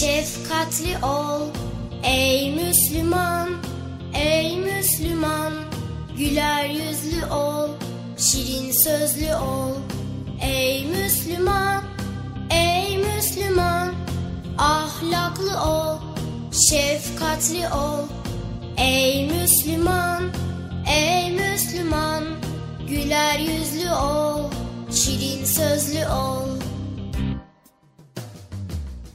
şefkatli ol ey Müslüman, ey Müslüman. Güler yüzlü ol, şirin sözlü ol ey Müslüman, ey Müslüman. Ahlaklı ol, şefkatli ol ey Müslüman, ey Müslüman. Güler yüzlü ol, şirin sözlü ol.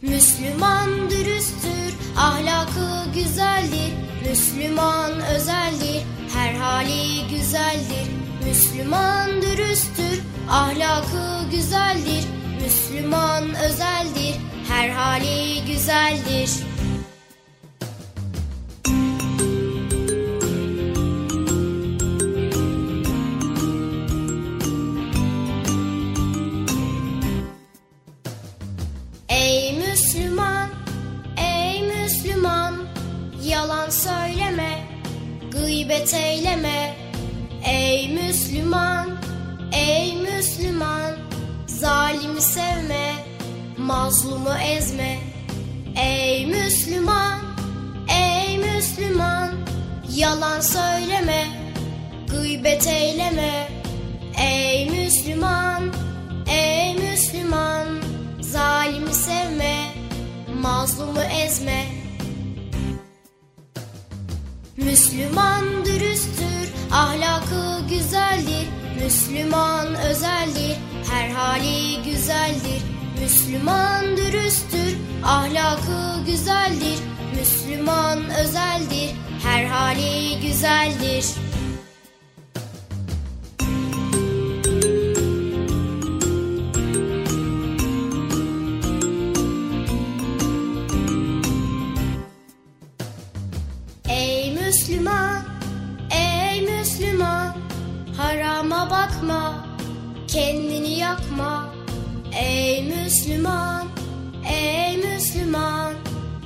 Müslüman dürüsttür, ahlakı güzeldir. Müslüman özeldir, her hali güzeldir. Müslüman dürüsttür, ahlakı güzeldir. Müslüman özeldir, her hali güzeldir. Söyleme, gıybet eyleme ey Müslüman, ey Müslüman. Zalimi sevme, mazlumu ezme ey Müslüman, ey Müslüman. Yalan söyleme, gıybet eyleme ey Müslüman, ey Müslüman. Zalimi sevme, mazlumu ezme. Müslüman dürüsttür, ahlakı güzeldir. Müslüman özeldir, her hali güzeldir. Müslüman dürüsttür, ahlakı güzeldir. Müslüman özeldir, her hali güzeldir. Bakma, kendini yakma ey Müslüman, ey Müslüman.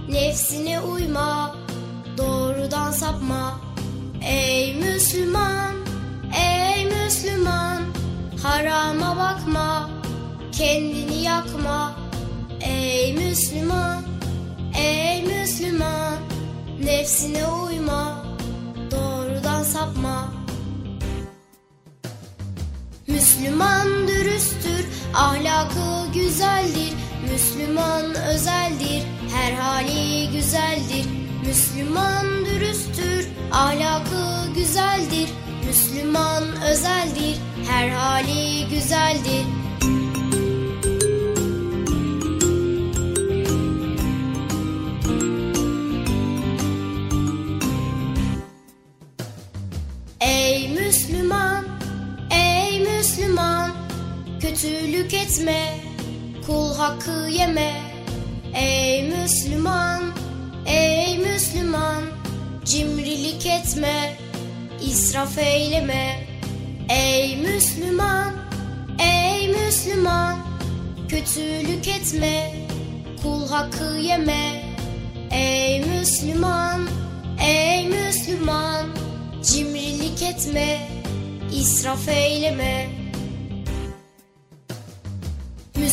Nefsine uyma, doğrudan sapma ey Müslüman, ey Müslüman. Harama bakma, kendini yakma ey Müslüman, ey Müslüman. Nefsine uyma, doğrudan sapma. Müslüman dürüsttür, ahlakı güzeldir. Müslüman özeldir, her hali güzeldir. Müslüman dürüsttür, ahlakı güzeldir. Müslüman özeldir, her hali güzeldir. Ey Müslüman, Müslüman, kötülük etme, kul hakkı yeme ey Müslüman, ey Müslüman. Cimrilik etme, israf eyleme ey Müslüman, ey Müslüman. Kötülük etme, kul hakkı yeme ey Müslüman, ey Müslüman. Cimrilik etme, İsraf eyleme.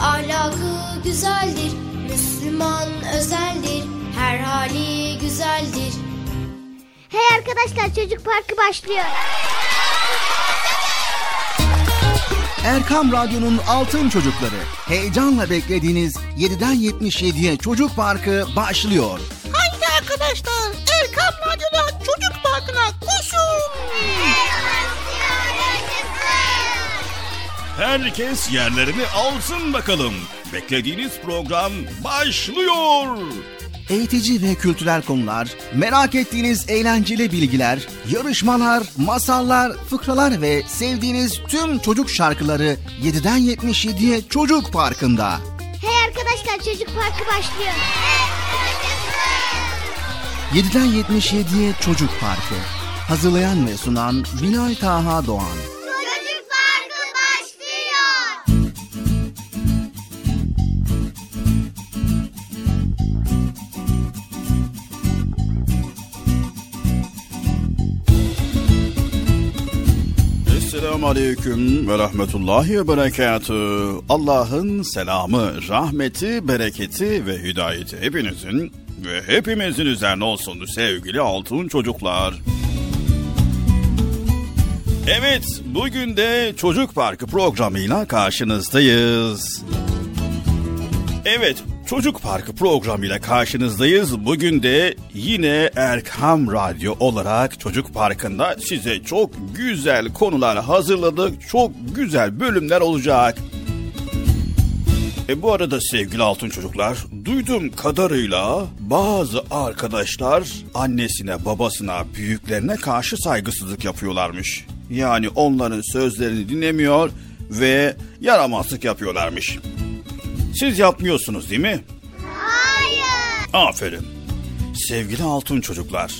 ahlakı güzeldir. Müslüman özeldir, her hali güzeldir. Hey arkadaşlar, Çocuk Parkı başlıyor. Erkam Radyo'nun Altın Çocukları, heyecanla beklediğiniz 7'den 77'ye Çocuk Parkı başlıyor. Haydi arkadaşlar, Erkam Radyo'da Çocuk Parkı'na koşun. Herkes yerlerini alsın bakalım. Beklediğiniz program başlıyor. Eğitici ve kültürel konular, merak ettiğiniz eğlenceli bilgiler, yarışmalar, masallar, fıkralar ve sevdiğiniz tüm çocuk şarkıları 7'den 77'ye Çocuk Parkı'nda. Hey arkadaşlar, Çocuk Parkı başlıyor. Hey çocuklar! 7'den 77'ye Çocuk Parkı. Hazırlayan ve sunan Binay Taha Doğan. Çocuk Parkı başlıyor. Esselamu Aleyküm ve Rahmetullahi ve Berekatuhu. Allah'ın selamı, rahmeti, bereketi ve hidayeti hepinizin ve hepimizin üzerine olsun sevgili altın çocuklar. Evet, bugün de Çocuk Parkı programıyla karşınızdayız. Evet, Çocuk Parkı programıyla karşınızdayız. Bugün de yine Erkam Radyo olarak Çocuk Parkı'nda size çok güzel konular hazırladık. Çok güzel bölümler olacak. Bu arada sevgili altın çocuklar, duyduğum kadarıyla bazı arkadaşlar annesine, babasına, büyüklerine karşı saygısızlık yapıyorlarmış. Yani onların sözlerini dinlemiyor ve yaramazlık yapıyorlarmış. Siz yapmıyorsunuz değil mi? Hayır. Aferin. Sevgili altın çocuklar,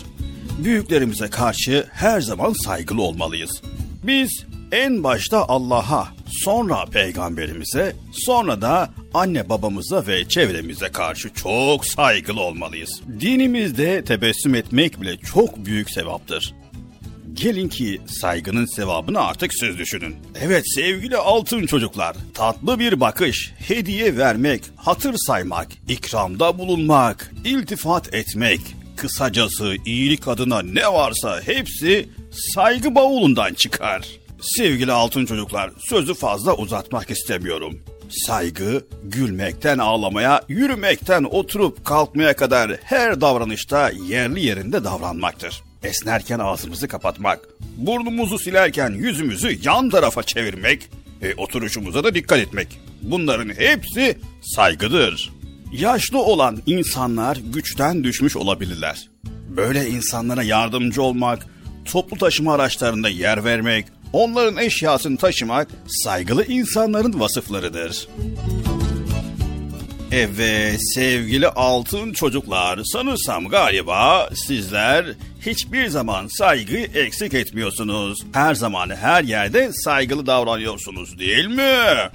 büyüklerimize karşı her zaman saygılı olmalıyız. Biz en başta Allah'a, sonra peygamberimize, sonra da anne babamıza ve çevremize karşı çok saygılı olmalıyız. Dinimizde tebessüm etmek bile çok büyük sevaptır. Gelin ki saygının sevabını artık siz düşünün. Evet sevgili altın çocuklar, tatlı bir bakış, hediye vermek, hatır saymak, ikramda bulunmak, iltifat etmek, kısacası iyilik adına ne varsa hepsi saygı bavulundan çıkar. Sevgili altın çocuklar, sözü fazla uzatmak istemiyorum. Saygı, gülmekten ağlamaya, yürümekten oturup kalkmaya kadar her davranışta yerli yerinde davranmaktır. Esnerken ağzımızı kapatmak, burnumuzu silerken yüzümüzü yan tarafa çevirmek, oturuşumuza da dikkat etmek. Bunların hepsi saygıdır. Yaşlı olan insanlar güçten düşmüş olabilirler. Böyle insanlara yardımcı olmak, toplu taşıma araçlarında yer vermek, onların eşyasını taşımak saygılı insanların vasıflarıdır. Evet sevgili altın çocuklar, sanırsam galiba sizler hiçbir zaman saygıyı eksik etmiyorsunuz. Her zaman her yerde saygılı davranıyorsunuz değil mi? Evet.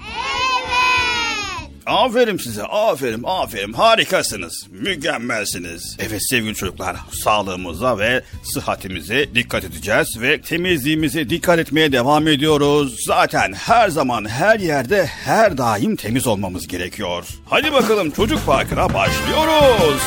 Aferin size, aferin, harikasınız, mükemmelsiniz. Evet sevgili çocuklar, sağlığımıza ve sıhhatimize dikkat edeceğiz ve temizliğimize dikkat etmeye devam ediyoruz. Zaten her zaman her yerde her daim temiz olmamız gerekiyor. Hadi bakalım, Çocuk Parkı'na başlıyoruz.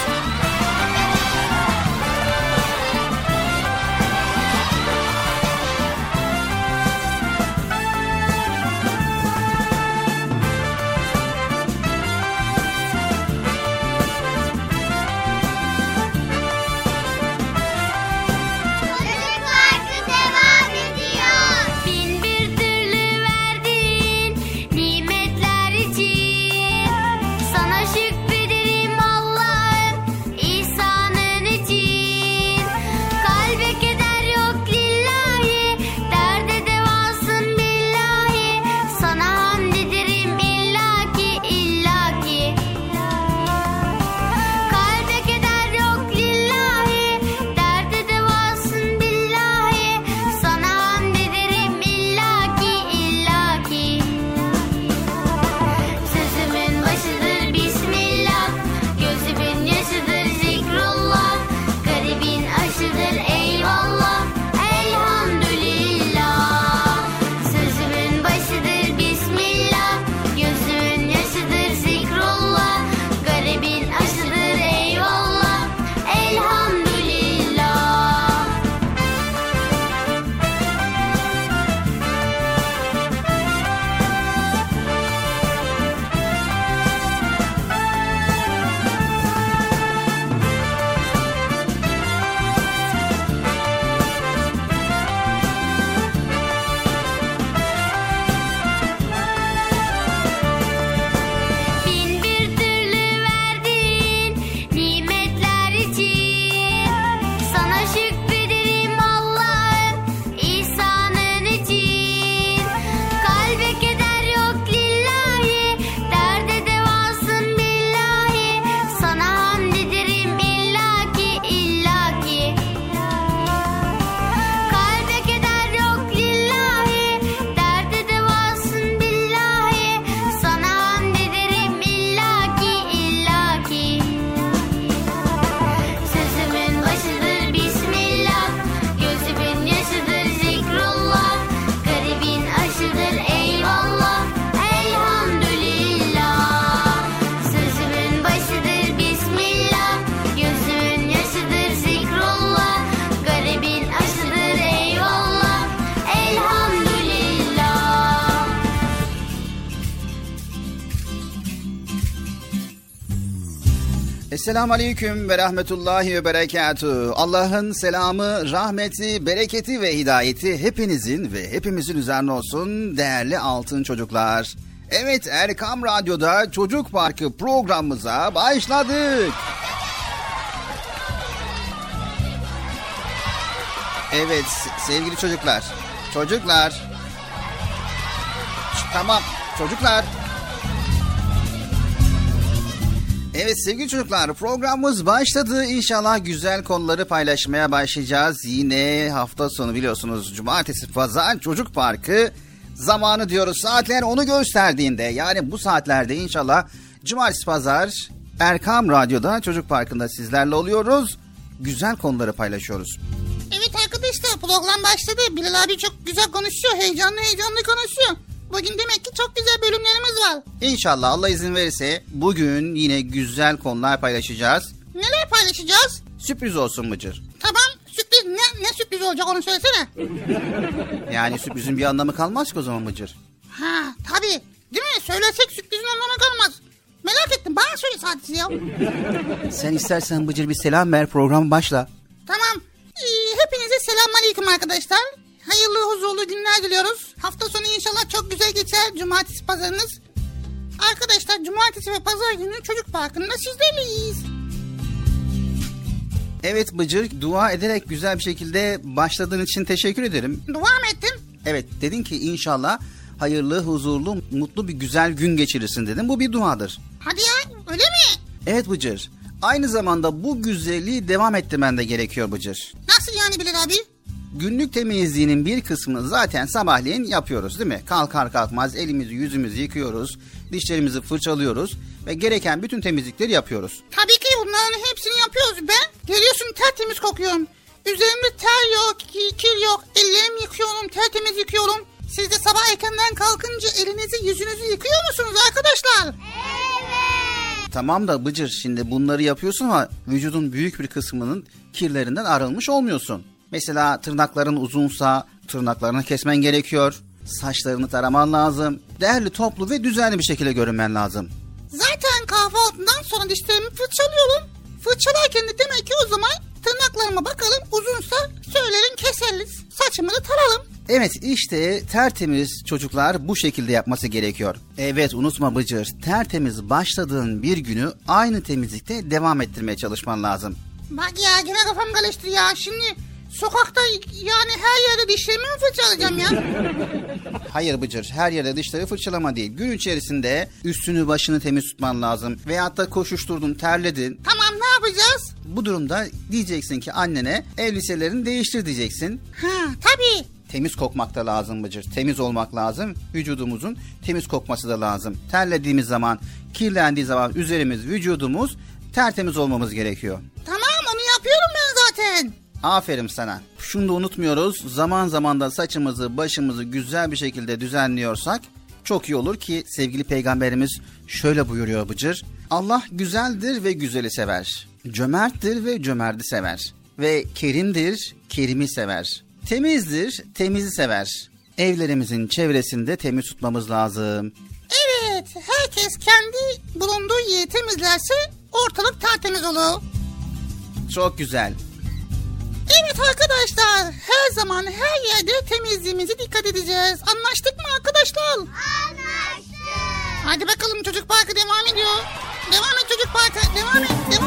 Esselamu Aleyküm ve Rahmetullahi ve Berekatuhu. Allah'ın selamı, rahmeti, bereketi ve hidayeti hepinizin ve hepimizin üzerine olsun değerli altın çocuklar. Evet, Erkam Radyo'da Çocuk Parkı programımıza başladık. Evet sevgili çocuklar. Çocuklar. Evet sevgili çocuklar, programımız başladı. İnşallah güzel konuları paylaşmaya başlayacağız. Yine hafta sonu biliyorsunuz cumartesi, pazar Çocuk Parkı zamanı diyoruz. Saatler onu gösterdiğinde, yani bu saatlerde inşallah cumartesi, pazar Erkam Radyo'da Çocuk Parkı'nda sizlerle oluyoruz. Güzel konuları paylaşıyoruz. Evet arkadaşlar, program başladı. Bilal abi çok güzel konuşuyor. Heyecanlı konuşuyor. Bugün demek ki çok güzel bölümlerimiz var. İnşallah Allah izin verirse bugün yine güzel konular paylaşacağız. Neler paylaşacağız? Sürpriz olsun Bıcır. Tamam, sürpriz. Ne sürpriz olacak onu söylesene. Yani sürprizin bir anlamı kalmaz ki o zaman Bıcır. Ha tabii. Değil mi? Söylesek sürprizin anlamı kalmaz. Merak ettim, bana söyle sadece ya. Sen istersen Bıcır bir selam ver, program başla. Tamam. Hepinize selamünaleyküm arkadaşlar. Hayırlı, huzurlu günler diliyoruz. Hafta sonu inşallah çok güzel geçer. Cumartesi pazarınız. Arkadaşlar cumartesi ve pazar günü Çocuk Parkı'nda sizlerleyiz. Evet Bıcır, dua ederek güzel bir şekilde başladığın için teşekkür ederim. Dua mı ettin? Evet, dedin ki inşallah hayırlı, huzurlu, mutlu bir güzel gün geçirirsin dedim. Bu bir duadır. Hadi ya, öyle mi? Evet Bıcır. Aynı zamanda bu güzelliği devam ettirmen de gerekiyor Bıcır. Nasıl yani Bilal abi? Günlük temizliğinin bir kısmını zaten sabahleyin yapıyoruz değil mi? Kalkar kalkmaz elimizi yüzümüzü yıkıyoruz, dişlerimizi fırçalıyoruz ve gereken bütün temizlikleri yapıyoruz. Tabii ki bunların hepsini yapıyoruz be. Görüyorsun tertemiz kokuyorum. Üzerimde ter yok, kir yok, ellerimi yıkıyorum, tertemiz yıkıyorum. Siz de sabah erkenden kalkınca elinizi yüzünüzü yıkıyor musunuz arkadaşlar? Evet. Tamam da Bıcır, şimdi bunları yapıyorsun ama vücudun büyük bir kısmının kirlerinden arınmış olmuyorsun. Mesela tırnakların uzunsa tırnaklarını kesmen gerekiyor. Saçlarını taraman lazım. Değerli, toplu ve düzenli bir şekilde görünmen lazım. Zaten kahvaltından sonra dişlerimi fırçalıyorum. Fırçalarken de demek ki o zaman tırnaklarıma bakalım. Uzunsa söylerim keseriz. Saçımı da taralım. Evet işte tertemiz çocuklar bu şekilde yapması gerekiyor. Evet unutma Bıcır, tertemiz başladığın bir günü aynı temizlikte devam ettirmeye çalışman lazım. Bak ya, yine kafam karıştı ya şimdi. Sokakta yani her yerde dişlerimi mi fırçalayacağım ya? Hayır Bıcır, her yerde dişleri fırçalama değil. Gün içerisinde üstünü başını temiz tutman lazım. Veyahut da koşuşturdun, terledin. Tamam, ne yapacağız? Bu durumda diyeceksin ki annene elbiselerini değiştir diyeceksin. Ha tabii. Temiz kokmak da lazım Bıcır. Temiz olmak lazım. Vücudumuzun temiz kokması da lazım. Terlediğimiz zaman, kirlendiği zaman üzerimiz, vücudumuz tertemiz olmamız gerekiyor. Tamam, onu yapıyorum ben zaten. Aferin sana. Şunu da unutmuyoruz. Zaman zaman da saçımızı, başımızı güzel bir şekilde düzenliyorsak çok iyi olur ki sevgili Peygamberimiz şöyle buyuruyor Bıcır. Allah güzeldir ve güzeli sever. Cömerttir ve cömerti sever. Ve kerimdir, kerimi sever. Temizdir, temizi sever. Evlerimizin çevresinde temiz tutmamız lazım. Evet, herkes kendi bulunduğu yeri temizlerse ortalık tertemiz olur. Çok güzel. Evet arkadaşlar, her zaman her yerde temizliğimize dikkat edeceğiz. Anlaştık mı arkadaşlar? Anlaştık. Hadi bakalım, Çocuk Parkı devam ediyor. Devam et Çocuk Parkı, devam et.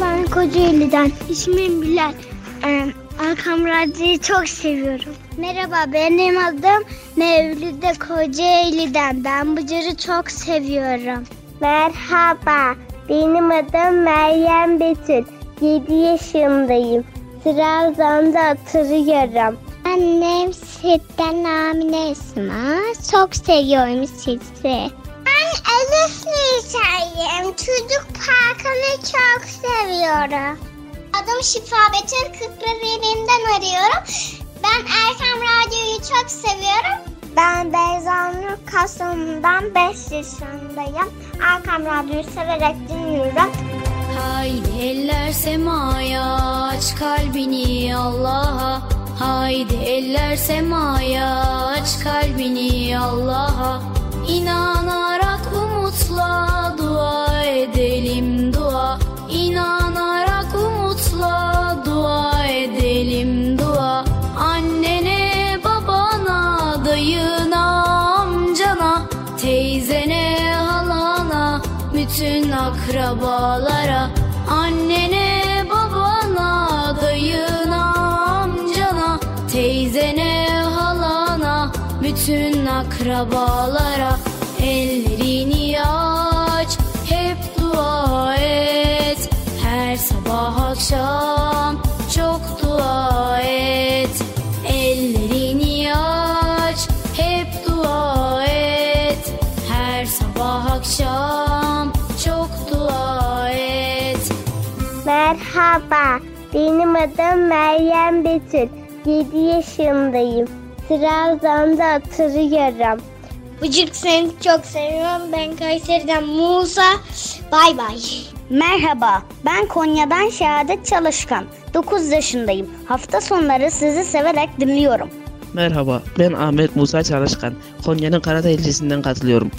Ben Kocaeli'den, ismim Bilal. Erkam Radyo'yu çok seviyorum. Merhaba, benim adım Mevlüt'e Kocaeli'den. Ben Bıcır'ı çok seviyorum. Merhaba, benim adım Meryem Betül. 7 yaşındayım. Trabzon'da oturuyorum. Annem Sitten Amine Esma. Çok seviyorum sizi. Ben Elif Nisa'yım. Çocuk Parkı'nı çok seviyorum. Adım Şifa Betül, Kırklareli'nden arıyorum. Ben Erkam Radyo'yu çok seviyorum. Ben Beyza Nur Kasım'dan 5 yaşındayım. Erkam Radyo'yu severek dinliyorum. haydi eller semaya, aç kalbini Allah'a. Haydi eller semaya, aç kalbini Allah'a. İnanarak umutla dua edelim dua. İnanarak umutla dua edelim dua. Annene, babana, dayına, amcana, teyzene, halana, bütün akrabalara. Annene, babana, dayına, amcana, teyzene, halana, bütün akrabalara. Ellerini aç, hep dua et, her sabah akşam çok dua et. Ellerini aç, hep dua et, her sabah akşam çok dua et. Merhaba, benim adım Meryem Betül, 7 yaşındayım, Trabzon'da oturuyorum. Bucuk, seni çok seviyorum. Ben Kayseri'den Musa. Bay bay. Merhaba, ben Konya'dan Şehadet Çalışkan. 9 yaşındayım. Hafta sonları sizi severek dinliyorum. Merhaba, ben Ahmet Musa Çalışkan. Konya'nın Karatay ilçesinden katılıyorum.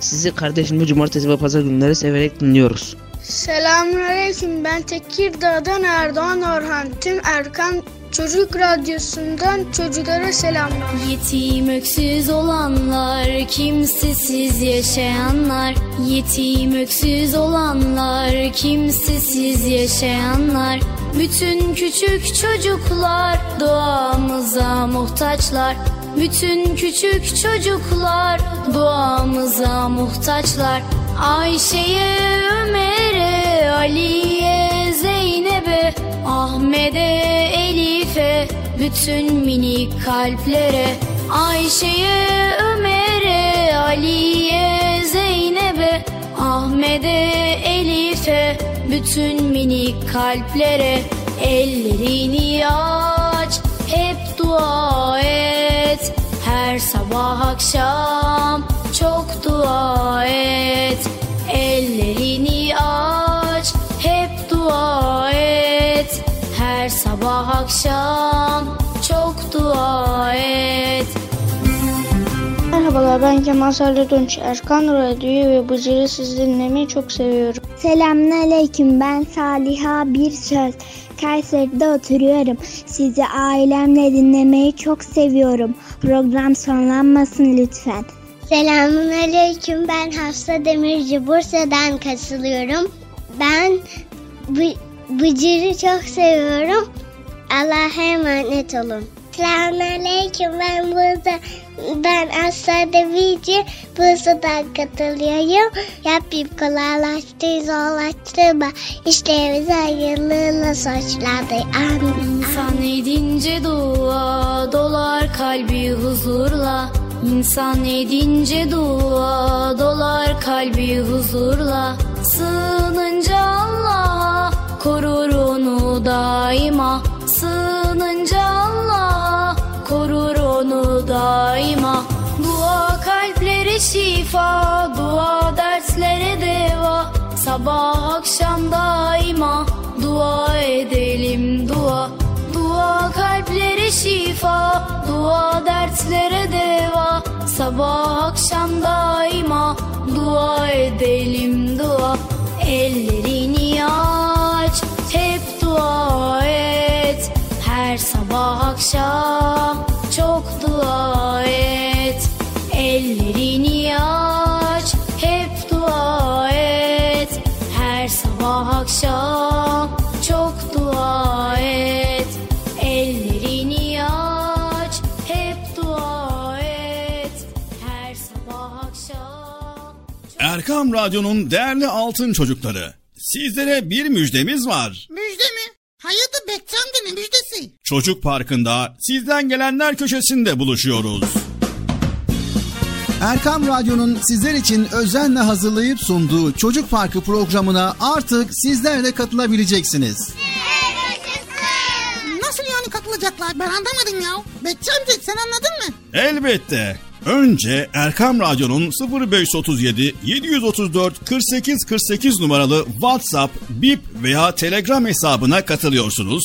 Sizi kardeşimle cumartesi ve pazar günleri severek dinliyoruz. Selamünaleyküm, ben Tekirdağ'dan Erdoğan Orhan. Tüm Erkam Çocuk Radyosu'ndan çocuklara selamlar. Yetim öksüz olanlar, kimsesiz yaşayanlar. Yetim öksüz olanlar, kimsesiz yaşayanlar. Bütün küçük çocuklar duamıza muhtaçlar. Bütün küçük çocuklar duamıza muhtaçlar. Ayşe'ye, Ömer'e, Ali'ye, Zeynep'e, Ahmet'e, Elif'e, bütün minik kalplere. Ayşe'ye, Ömer'e, Ali'ye, Zeynep'e, Ahmet'e, Elif'e, bütün minik kalplere. Ellerini aç, hep dua et, her sabah akşam çok dua et. Ellerini aç, hep dua et, her sabah akşam çok dua et. Merhabalar, ben Kemal Sarı Tunç. Erkam Radyo'yu ve bu zili siz dinlemeyi çok seviyorum. Selamünaleyküm, ben Saliha Birsöz. Kayseri'de oturuyorum. Sizi ailemle dinlemeyi çok seviyorum. Program sonlanmasın lütfen. Selamünaleyküm, ben Hafsa Demirci, Bursa'dan katılıyorum. Ben Bıcır'ı çok seviyorum. Allah'a emanet olun. Selamünaleyküm, ben Hafsa Demirci, Bursa'dan katılıyorum. Rabbim kolaylaştır, zorlaştırma, işlerimizi hayırlığına sonuçlandır. Amin. İnsan edince dua, dolar kalbi huzurla. İnsan edince dua, dolar kalbi huzurla. Sığınınca Allah'a, korur onu daima. Sığınınca Allah'a, korur onu daima. Dua kalplere şifa, dua derslere deva. Sabah akşam daima dua edelim dua. Dua kalplere şifa, dua dertlere deva. Sabah akşam daima dua edelim dua. Ellerini aç, hep dua et, her sabah akşam çok dua et. Ellerini aç, hep dua et, her sabah akşam çok dua et. Erkam Radyo'nun değerli altın çocukları, sizlere bir müjdemiz var. Müjde mi? Hayatı bekçamda ne müjdesi? Çocuk Parkı'nda sizden gelenler köşesinde buluşuyoruz. Erkam Radyo'nun sizler için özenle hazırlayıp sunduğu Çocuk Parkı programına artık sizler de katılabileceksiniz. Nasıl yani katılacaklar? Ben anlamadım ya. Bekçamda sen anladın mı? Elbette. Önce Erkam Radyo'nun 0537-734-4848 numaralı WhatsApp, Bip veya Telegram hesabına katılıyorsunuz.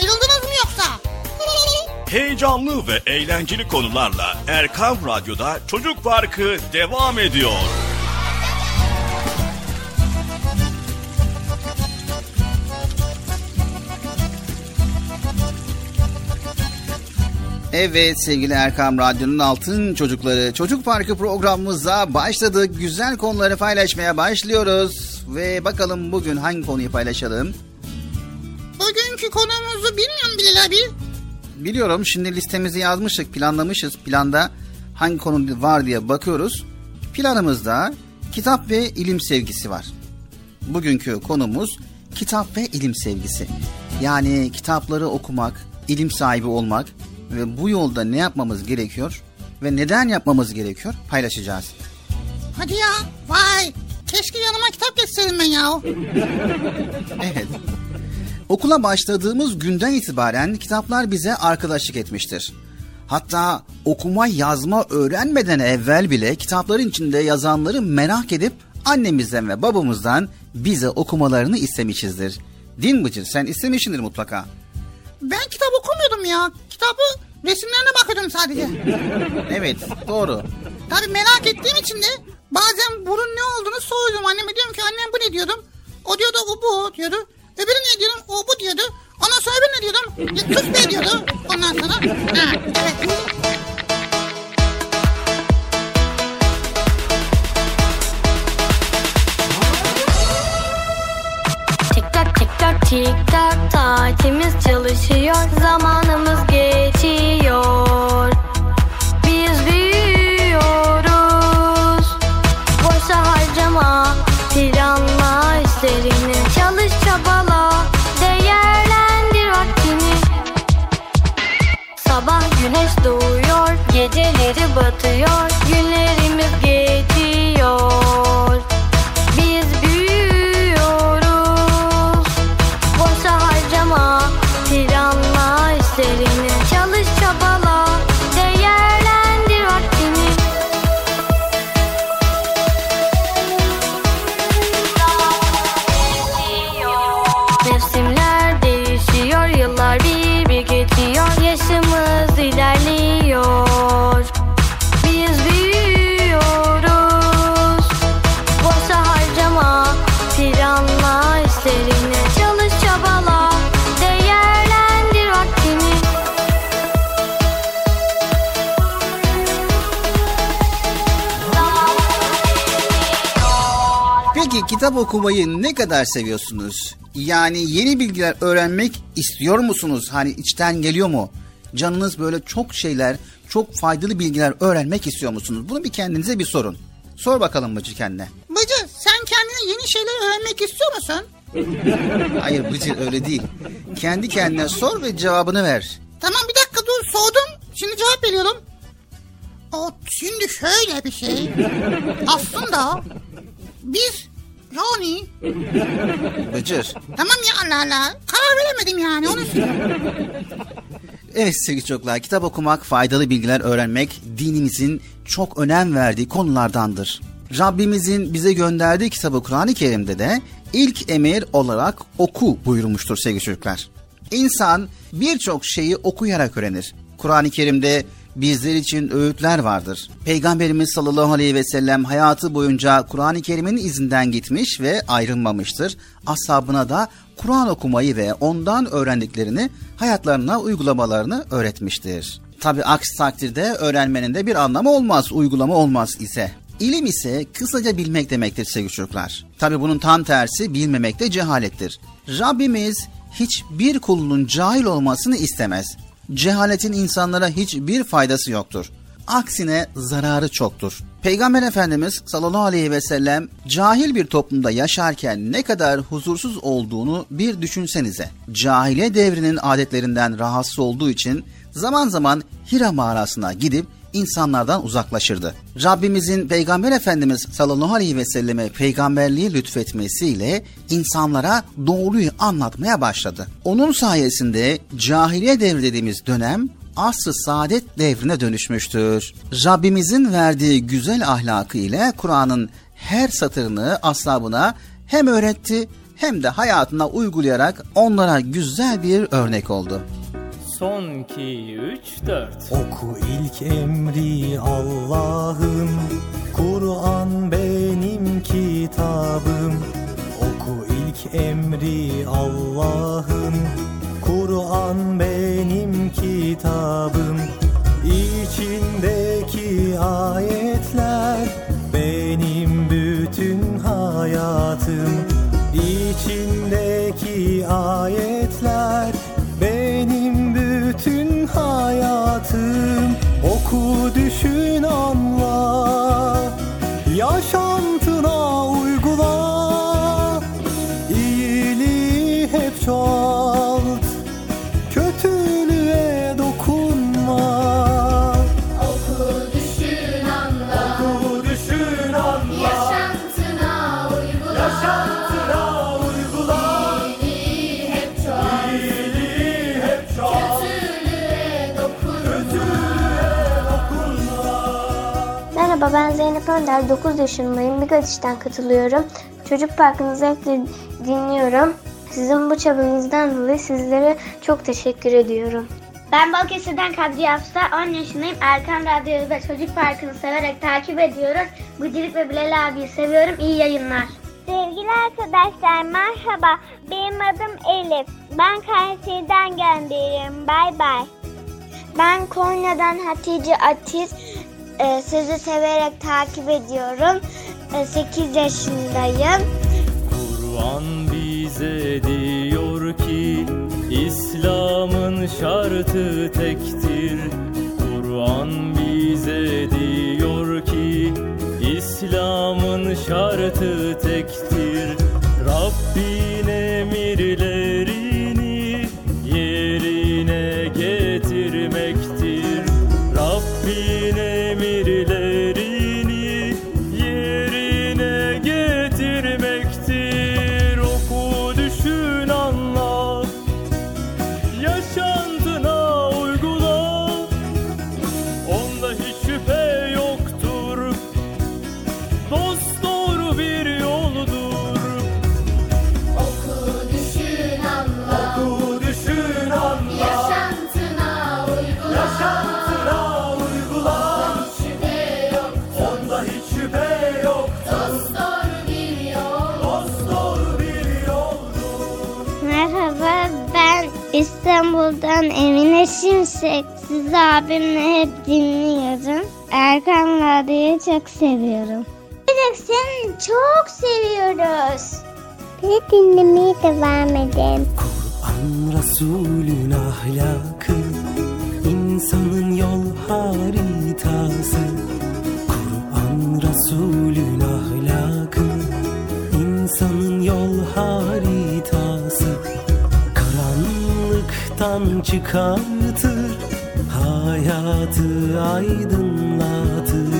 Ayrıldınız mı yoksa? Heyecanlı ve eğlenceli konularla Erkam Radyo'da Çocuk Parkı devam ediyor. Evet sevgili Erkam Radyo'nun altın çocukları, Çocuk Parkı programımıza başladık. Güzel konuları paylaşmaya başlıyoruz. Ve bakalım bugün hangi konuyu paylaşalım? Bugünkü konumuzu bilmiyorum Bilal abi. Biliyorum, şimdi listemizi yazmıştık, planlamışız. Planda hangi konu var diye bakıyoruz. Planımızda kitap ve ilim sevgisi var. Bugünkü konumuz kitap ve ilim sevgisi. Yani kitapları okumak, ilim sahibi olmak ve bu yolda ne yapmamız gerekiyor ve neden yapmamız gerekiyor paylaşacağız. Hadi ya, vay, keşke yanıma kitap getirseydim ben ya. Evet. Okula başladığımız günden itibaren kitaplar bize arkadaşlık etmiştir. Hatta okuma yazma öğrenmeden evvel bile kitapların içinde yazanları merak edip annemizden ve babamızdan bize okumalarını istemişizdir. Değil mi Bıcır? Sen istemişsindir mutlaka. Ben kitap okumuyordum ya. Kitabı resimlerine bakıyordum sadece. Evet, doğru. Tabii merak ettiğim için de bazen bunun ne olduğunu soruyordum anneme. Diyorum ki annem bu ne diyordum. O diyordu bu diyordu. Öbürü ne diyorum? O bu diyordu. Ondan sonra öbürü ne diyordum? Sus be diyordu. Ondan sonra. Ha, evet. Tik tak tik tak tik tak saatimiz çalışıyor. Zamanımız geçiyor. Biz büyüyoruz. Boşa harcama. Planla işlerini. Çalış çabala, değerlendir vaktini. Sabah güneş doğuyor, geceleri batıyor, günlerimiz geçiyor. Biz büyüyoruz. Boşa harcama, planla işlerini. Çalış çabala, değerlendir vaktini. Yaşımız ilerliyor. Biz büyüyoruz. Boşa harcama, planla işlerini. Çalış çabala, değerlendir vaktini. Peki kitap okumayı ne kadar seviyorsunuz? Yani yeni bilgiler öğrenmek istiyor musunuz? Hani içten geliyor mu? Canınız böyle çok şeyler, çok faydalı bilgiler öğrenmek istiyor musunuz? Bunu bir kendinize bir sorun. Sor bakalım Bıcır kendine. Bıcır, sen kendine yeni şeyler öğrenmek istiyor musun? Hayır Bıcır, öyle değil. Kendi kendine sor ve cevabını ver. Tamam, bir dakika dur, sordum. Şimdi cevap veriyorum. Şimdi şöyle bir şey. Aslında biz... Yani. Bıcır. Tamam ya, Allah Allah. Karar veremedim yani onu. Evet sevgili çocuklar, kitap okumak, faydalı bilgiler öğrenmek dinimizin çok önem verdiği konulardandır. Rabbimizin bize gönderdiği kitabı Kur'an-ı Kerim'de de ilk emir olarak oku buyurmuştur sevgili çocuklar. İnsan birçok şeyi okuyarak öğrenir. Kur'an-ı Kerim'de bizler için öğütler vardır. Peygamberimiz sallallahu aleyhi ve sellem hayatı boyunca Kur'an-ı Kerim'in izinden gitmiş ve ayrılmamıştır. Ashabına da Kur'an okumayı ve ondan öğrendiklerini hayatlarına uygulamalarını öğretmiştir. Tabii aksi takdirde öğrenmenin de bir anlamı olmaz, uygulama olmaz ise. İlim ise kısaca bilmek demektir sevgili çocuklar. Tabii bunun tam tersi bilmemek de cehalettir. Rabbimiz hiçbir kulunun cahil olmasını istemez. Cehaletin insanlara hiçbir faydası yoktur. Aksine zararı çoktur. Peygamber Efendimiz sallallahu aleyhi ve sellem cahil bir toplumda yaşarken ne kadar huzursuz olduğunu bir düşünsenize. Cahiliye devrinin adetlerinden rahatsız olduğu için zaman zaman Hira mağarasına gidip insanlardan uzaklaşırdı. Rabbimizin Peygamber Efendimiz sallallahu aleyhi ve selleme peygamberliği lütfetmesiyle insanlara doğruyu anlatmaya başladı. Onun sayesinde cahiliye devri dediğimiz dönem asr-ı saadet devrine dönüşmüştür. Rabbimizin verdiği güzel ahlakı ile Kur'an'ın her satırını ashabına hem öğretti hem de hayatına uygulayarak onlara güzel bir örnek oldu. Son 2, 3, 4. Oku ilk emri Allah'ım, Kur'an benim kitabım. Oku ilk emri Allah'ım, Kur'an benim kitabım. İçindeki ayetler benim bütün hayatım. İçindeki ayetler benim bütün hayatım. Oku, düşün, anla, yaşantına uygula. İyiliği hep çoğalt, kötülüğe dokunma. Oku, düşün, anla, oku, düşün, anla, yaşantına uygula, yaşantına uygula. Merhaba, ben Zeynep Önder, 9 yaşındayım. Bigaç'tan katılıyorum. Çocuk Parkı'nı zevkle dinliyorum. Sizin bu çabanızdan dolayı sizlere çok teşekkür ediyorum. Ben Balıkesir'den Kadriye Hafsa, 10 yaşındayım. Erkam Radyo'yu ve Çocuk Parkı'nı severek takip ediyoruz. Bıcırık ve Bilal abiyi seviyorum. İyi yayınlar. Sevgili arkadaşlar, merhaba. Benim adım Elif. Ben Kayseri'den gönderiyorum. Bay bay. Ben Konya'dan Hatice Atiz. Sizi severek takip ediyorum. 8 yaşındayım. Kur'an bize diyor ki İslam'ın şartı tektir. Kur'an bize diyor ki İslam'ın şartı tektir. Rabbin emirlerini yerine getirmektir. Rabbin emirlerini yerine getirmektir. Oku, düşün, anla, yaşantına uygula. Onda hiç şüphe yoktur, dosdoğru bir yoldur. Oku, düşün, anla, oku, düşün, anla, yaşantına uygula, yaşantına. İstanbul'dan Emine Şimşek. Sizi abimle hep dinliyorum. Erkam Radyo'yu çok seviyorum. Elif, seni çok seviyoruz. Bizi dinlemeye devam edin. Kur'an Resul'ün ahlakı, insanın yol haritası. Kur'an Resul'ün ahlakı, insanın yol haritası. Çıkartır, hayatı aydınlatır.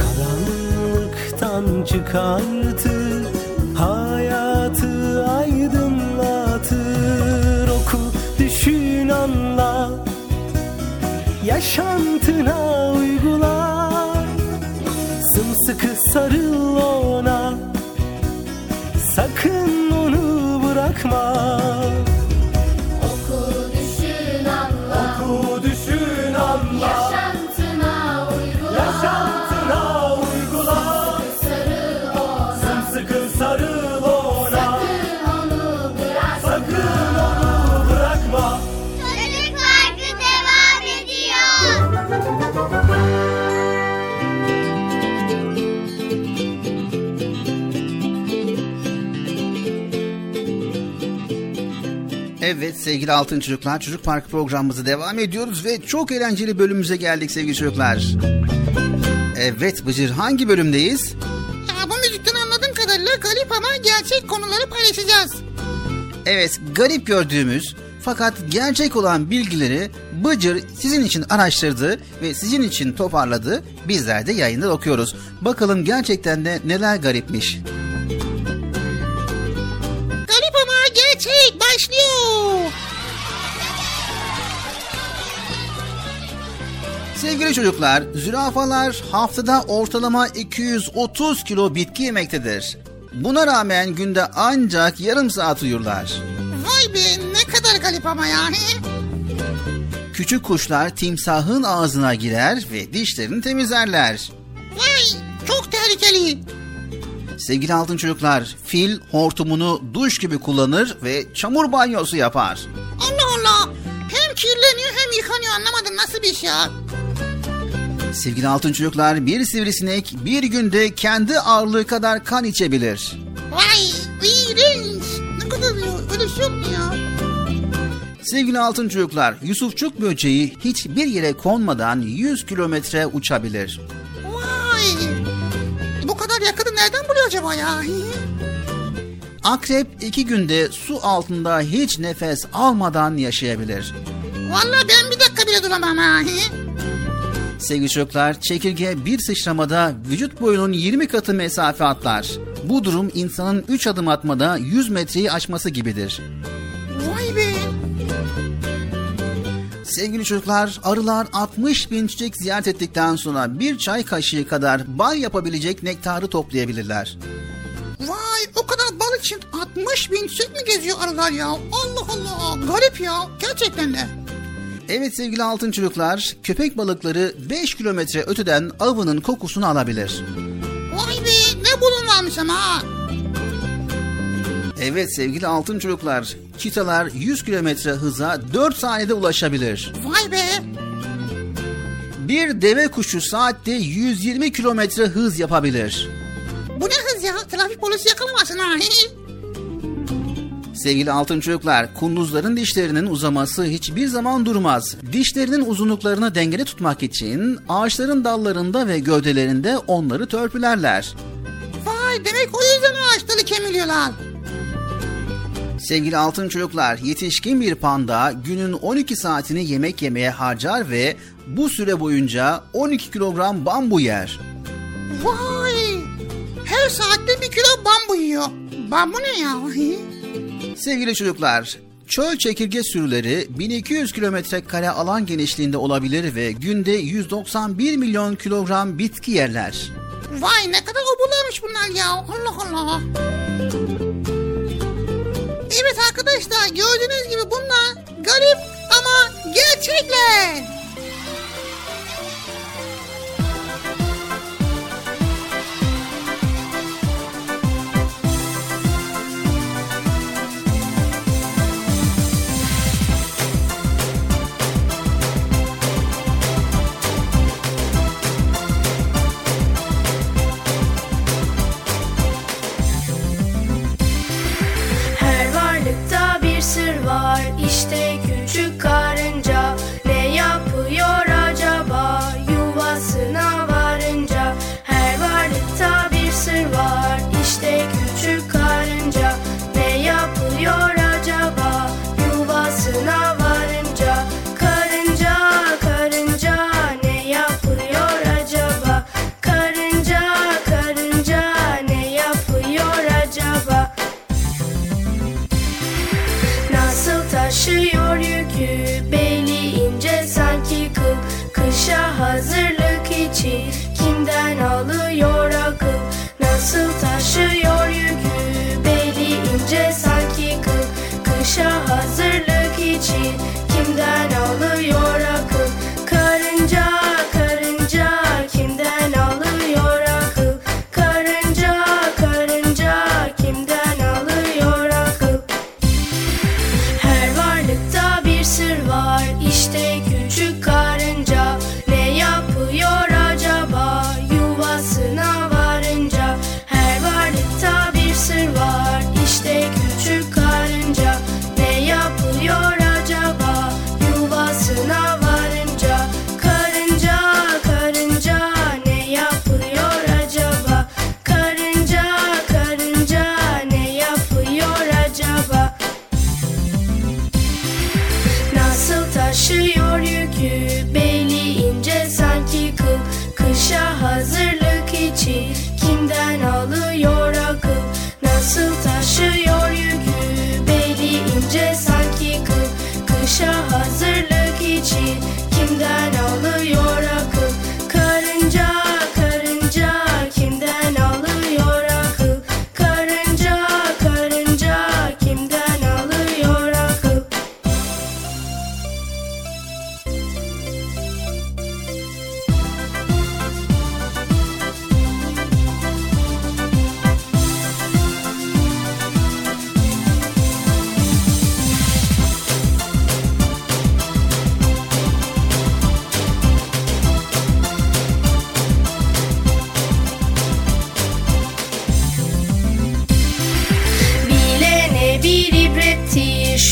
Karanlıktan çıkartır, hayatı aydınlatır. Oku, düşün, anla, yaşantına uygula. Sımsıkı sarıl ona, sakın onu bırakma. Oku, düşün, anla, yaşan. Evet sevgili Altın Çocuklar, Çocuk Parkı programımızı devam ediyoruz ve çok eğlenceli bölümümüze geldik sevgili çocuklar. Evet Bıcır, hangi bölümdeyiz? Bu müzikten anladığım kadarıyla garip ama gerçek konuları paylaşacağız. Evet, garip gördüğümüz fakat gerçek olan bilgileri Bıcır sizin için araştırdı ve sizin için toparladı. Bizler de yayında okuyoruz. Bakalım gerçekten de neler garipmiş. Garip ama gerçek başlıyor. Sevgili çocuklar, zürafalar haftada ortalama 230 kilo bitki yemektedir. Buna rağmen günde ancak yarım saat uyurlar. Vay be, ne kadar garip ama yani. Küçük kuşlar timsahın ağzına girer ve dişlerini temizlerler. Vay, çok tehlikeli. Sevgili Altın Çocuklar, fil hortumunu duş gibi kullanır ve çamur banyosu yapar. Allah Allah, hem kirleniyor hem yıkanıyor, anlamadım nasıl bir şey ya. Sevgili Altın Çocuklar, bir sivrisinek bir günde kendi ağırlığı kadar kan içebilir. Vay, iğrenç. Ne kadar öyle şey yok mu ya? Sevgili Altın Çocuklar, Yusufçuk böceği hiçbir yere konmadan 100 kilometre uçabilir. Vay, bu kadar yakını nereden buluyor acaba ya? Akrep 2 günde su altında hiç nefes almadan yaşayabilir. Vallahi ben bir dakika bile duramam ha. Sevgili çocuklar, çekirge bir sıçramada vücut boyunun 20 katı mesafe atlar. Bu durum insanın 3 adım atmada 100 metreyi aşması gibidir. Vay be! Sevgili çocuklar, arılar 60.000 çiçek ziyaret ettikten sonra bir çay kaşığı kadar bal yapabilecek nektarı toplayabilirler. Vay, o kadar bal için 60.000 çiçek mi geziyor arılar ya? Allah Allah, garip ya, gerçekten de. Evet sevgili Altın Çocuklar, köpek balıkları 5 kilometre öteden avının kokusunu alabilir. Vay be, ne bulun varmış ama. Evet sevgili Altın Çocuklar, çitalar 100 kilometre hıza 4 saniyede ulaşabilir. Vay be. Bir deve kuşu saatte 120 kilometre hız yapabilir. Bu ne hız ya? Trafik polisi yakalamasın ha. Sevgili Altın Çocuklar, kunduzların dişlerinin uzaması hiçbir zaman durmaz. Dişlerinin uzunluklarını dengeli tutmak için ağaçların dallarında ve gövdelerinde onları törpülerler. Vay, demek o yüzden ağaçları kemiriyorlar. Sevgili Altın Çocuklar, yetişkin bir panda günün 12 saatini yemek yemeye harcar ve bu süre boyunca 12 kilogram bambu yer. Vay, her saatte 1 kilo bambu yiyor. Bambu ne ya? Sevgili çocuklar, çöl çekirge sürüleri 1200 km² alan genişliğinde olabilir ve günde 191 milyon kilogram bitki yerler. Vay, ne kadar obulamış bunlar ya, Allah Allah. Evet arkadaşlar, gördüğünüz gibi bunlar garip ama gerçekler. Var işte küçük karınca, ne yap?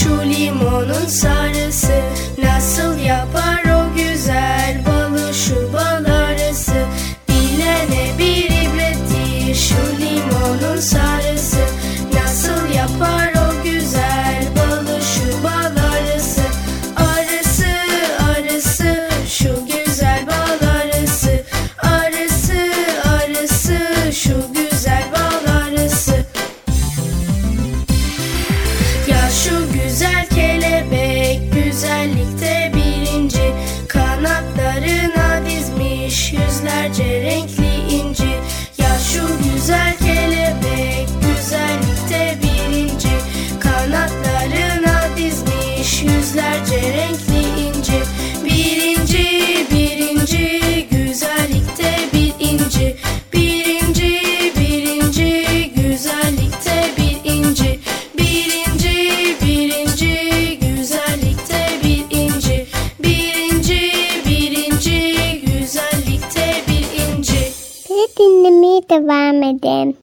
Şu limonun sarısı nasıl yapar o güzel balı şu bal arası. Bilene bir ibrettir şu limonun sarısı nasıl yapar. Devam edelim.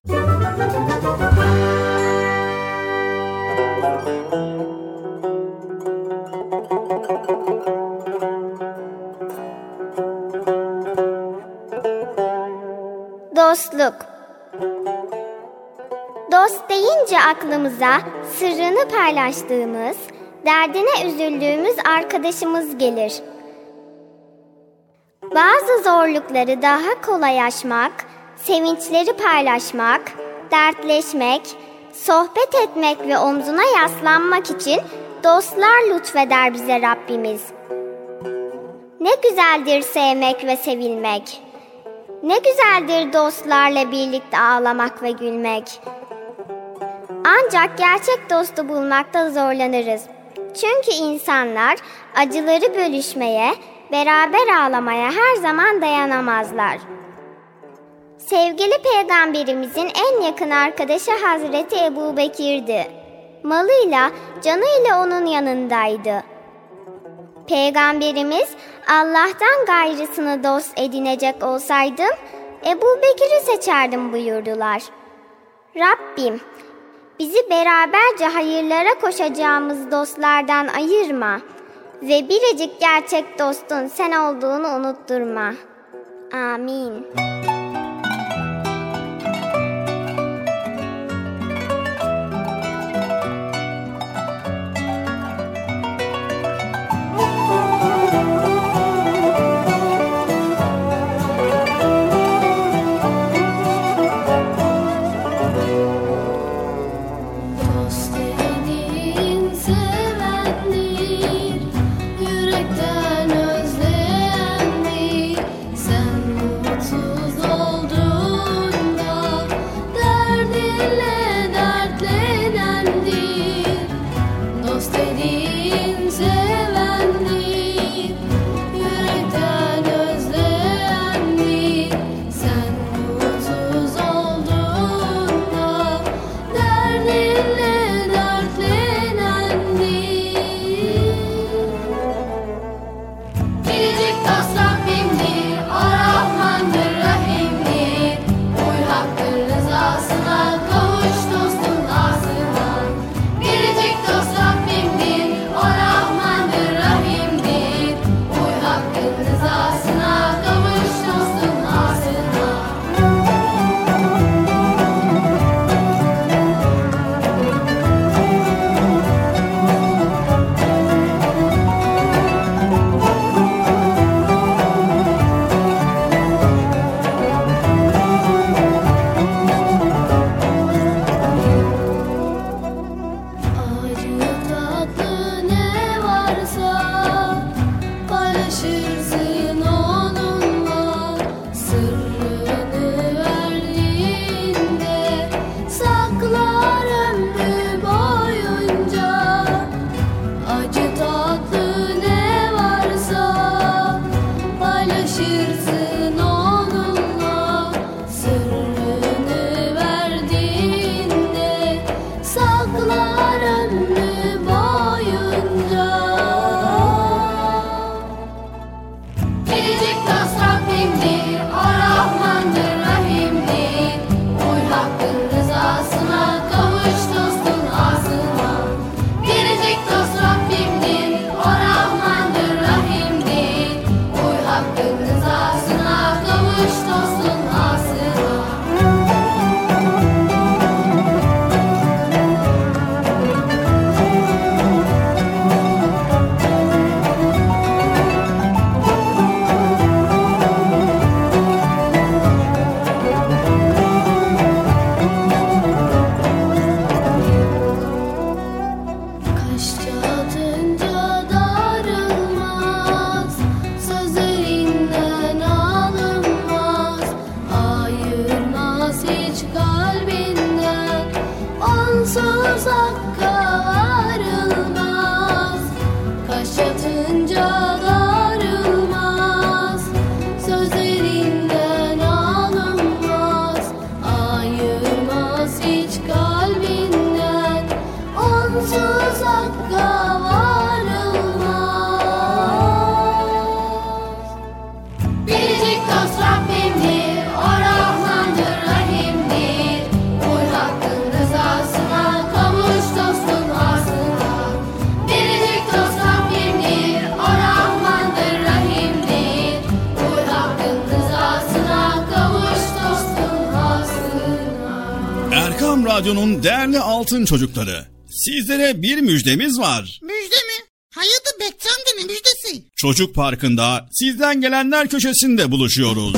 Dostluk. Dost deyince aklımıza sırrını paylaştığımız, derdine üzüldüğümüz arkadaşımız gelir. Bazı zorlukları daha kolay aşmak, sevinçleri paylaşmak, dertleşmek, sohbet etmek ve omzuna yaslanmak için dostlar lütfeder bize Rabbimiz. Ne güzeldir sevmek ve sevilmek. Ne güzeldir dostlarla birlikte ağlamak ve gülmek. Ancak gerçek dostu bulmakta zorlanırız. Çünkü insanlar acıları bölüşmeye, beraber ağlamaya her zaman dayanamazlar. Sevgili Peygamberimizin en yakın arkadaşı Hazreti Ebu Bekir'di. Malıyla, canıyla onun yanındaydı. Peygamberimiz Allah'tan gayrısını dost edinecek olsaydım, Ebu Bekir'i seçerdim buyurdular. Rabbim, bizi beraberce hayırlara koşacağımız dostlardan ayırma ve biricik gerçek dostun sen olduğunu unutturma. Amin. Suzan Sonsuz hakka varılmaz, kaş atınca darılmaz, sözlerinden alınmaz, ayırmaz hiç kalbinden. Onsuz hakka varılmaz. Biricik dost Rabbimdir, Erkam Radyo'nun değerli altın çocukları, sizlere bir müjdemiz var. Müjde mi? Hayatı bekçamda ne müjdesi? Çocuk Parkı'nda sizden gelenler köşesinde buluşuyoruz.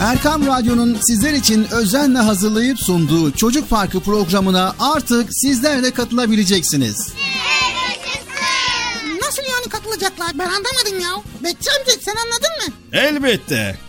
Erkam Radyo'nun sizler için özenle hazırlayıp sunduğu Çocuk Parkı programına artık sizler de katılabileceksiniz. Evet. Nasıl yani katılacaklar? Ben anlamadım ya. Bekçamca sen anladın mı? Elbette.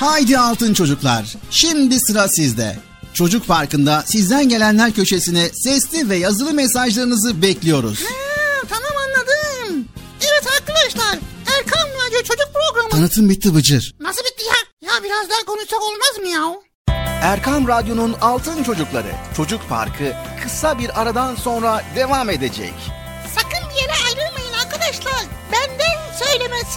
Haydi altın çocuklar, şimdi sıra sizde. Çocuk Parkı'nda sizden gelenler köşesine sesli ve yazılı mesajlarınızı bekliyoruz. Tamam, anladım. Evet arkadaşlar, Erkam Radyo Çocuk Programı. Tanıtım bitti Bıcır. Nasıl bitti ya? Ya biraz daha konuşsak olmaz mı ya? Erkam Radyo'nun altın çocukları, Çocuk Parkı kısa bir aradan sonra devam edecek. Sakın bir yere ayrılmayın arkadaşlar. Benden söylemesi.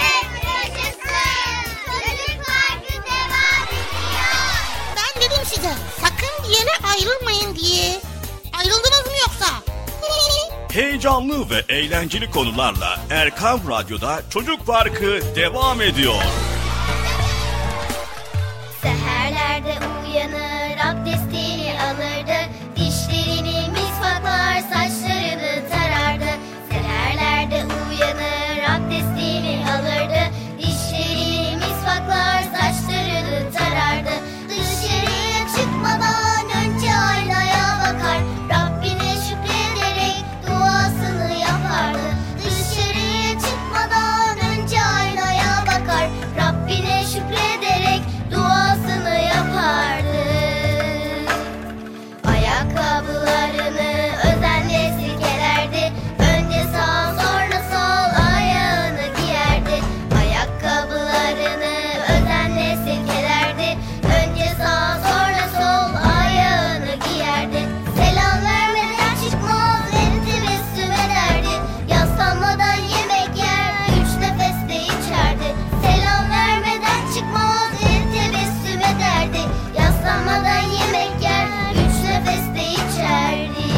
Evet, yaşasın! Çocuk Parkı devam ediyor. Ben dedim size, sakın bir yere ayrılmayın diye. Ayrıldınız mı yoksa? Heyecanlı ve eğlenceli konularla Erkam Radyo'da Çocuk Parkı devam ediyor. Seherlerde uyanır, abdestini alırdı, dişlerini misvaklar, saçlarını tarardı. Seherlerde uyanır, abdestini alırdı, dişlerini misvaklar, saçlarını tarardı. Dışarıya çıkmadan önce aynaya bakar, şükrederek duasını yapardı. Ayakkabılarını özenle silkelerdi. Önce sağ, sonra sol ayağını giyerdi. Ayakkabılarını özenle silkelerdi. Önce sağ, sonra sol ayağını giyerdi. Selam vermeden çıkmaz, elini tebessüm ederdi. Yaslanmadan yemek yer, 3 nefeste içerdi. Selam vermeden çıkmaz, el tebessüm ederdi. Yaslanmadan yemek yer, 3 nefeste içerdi.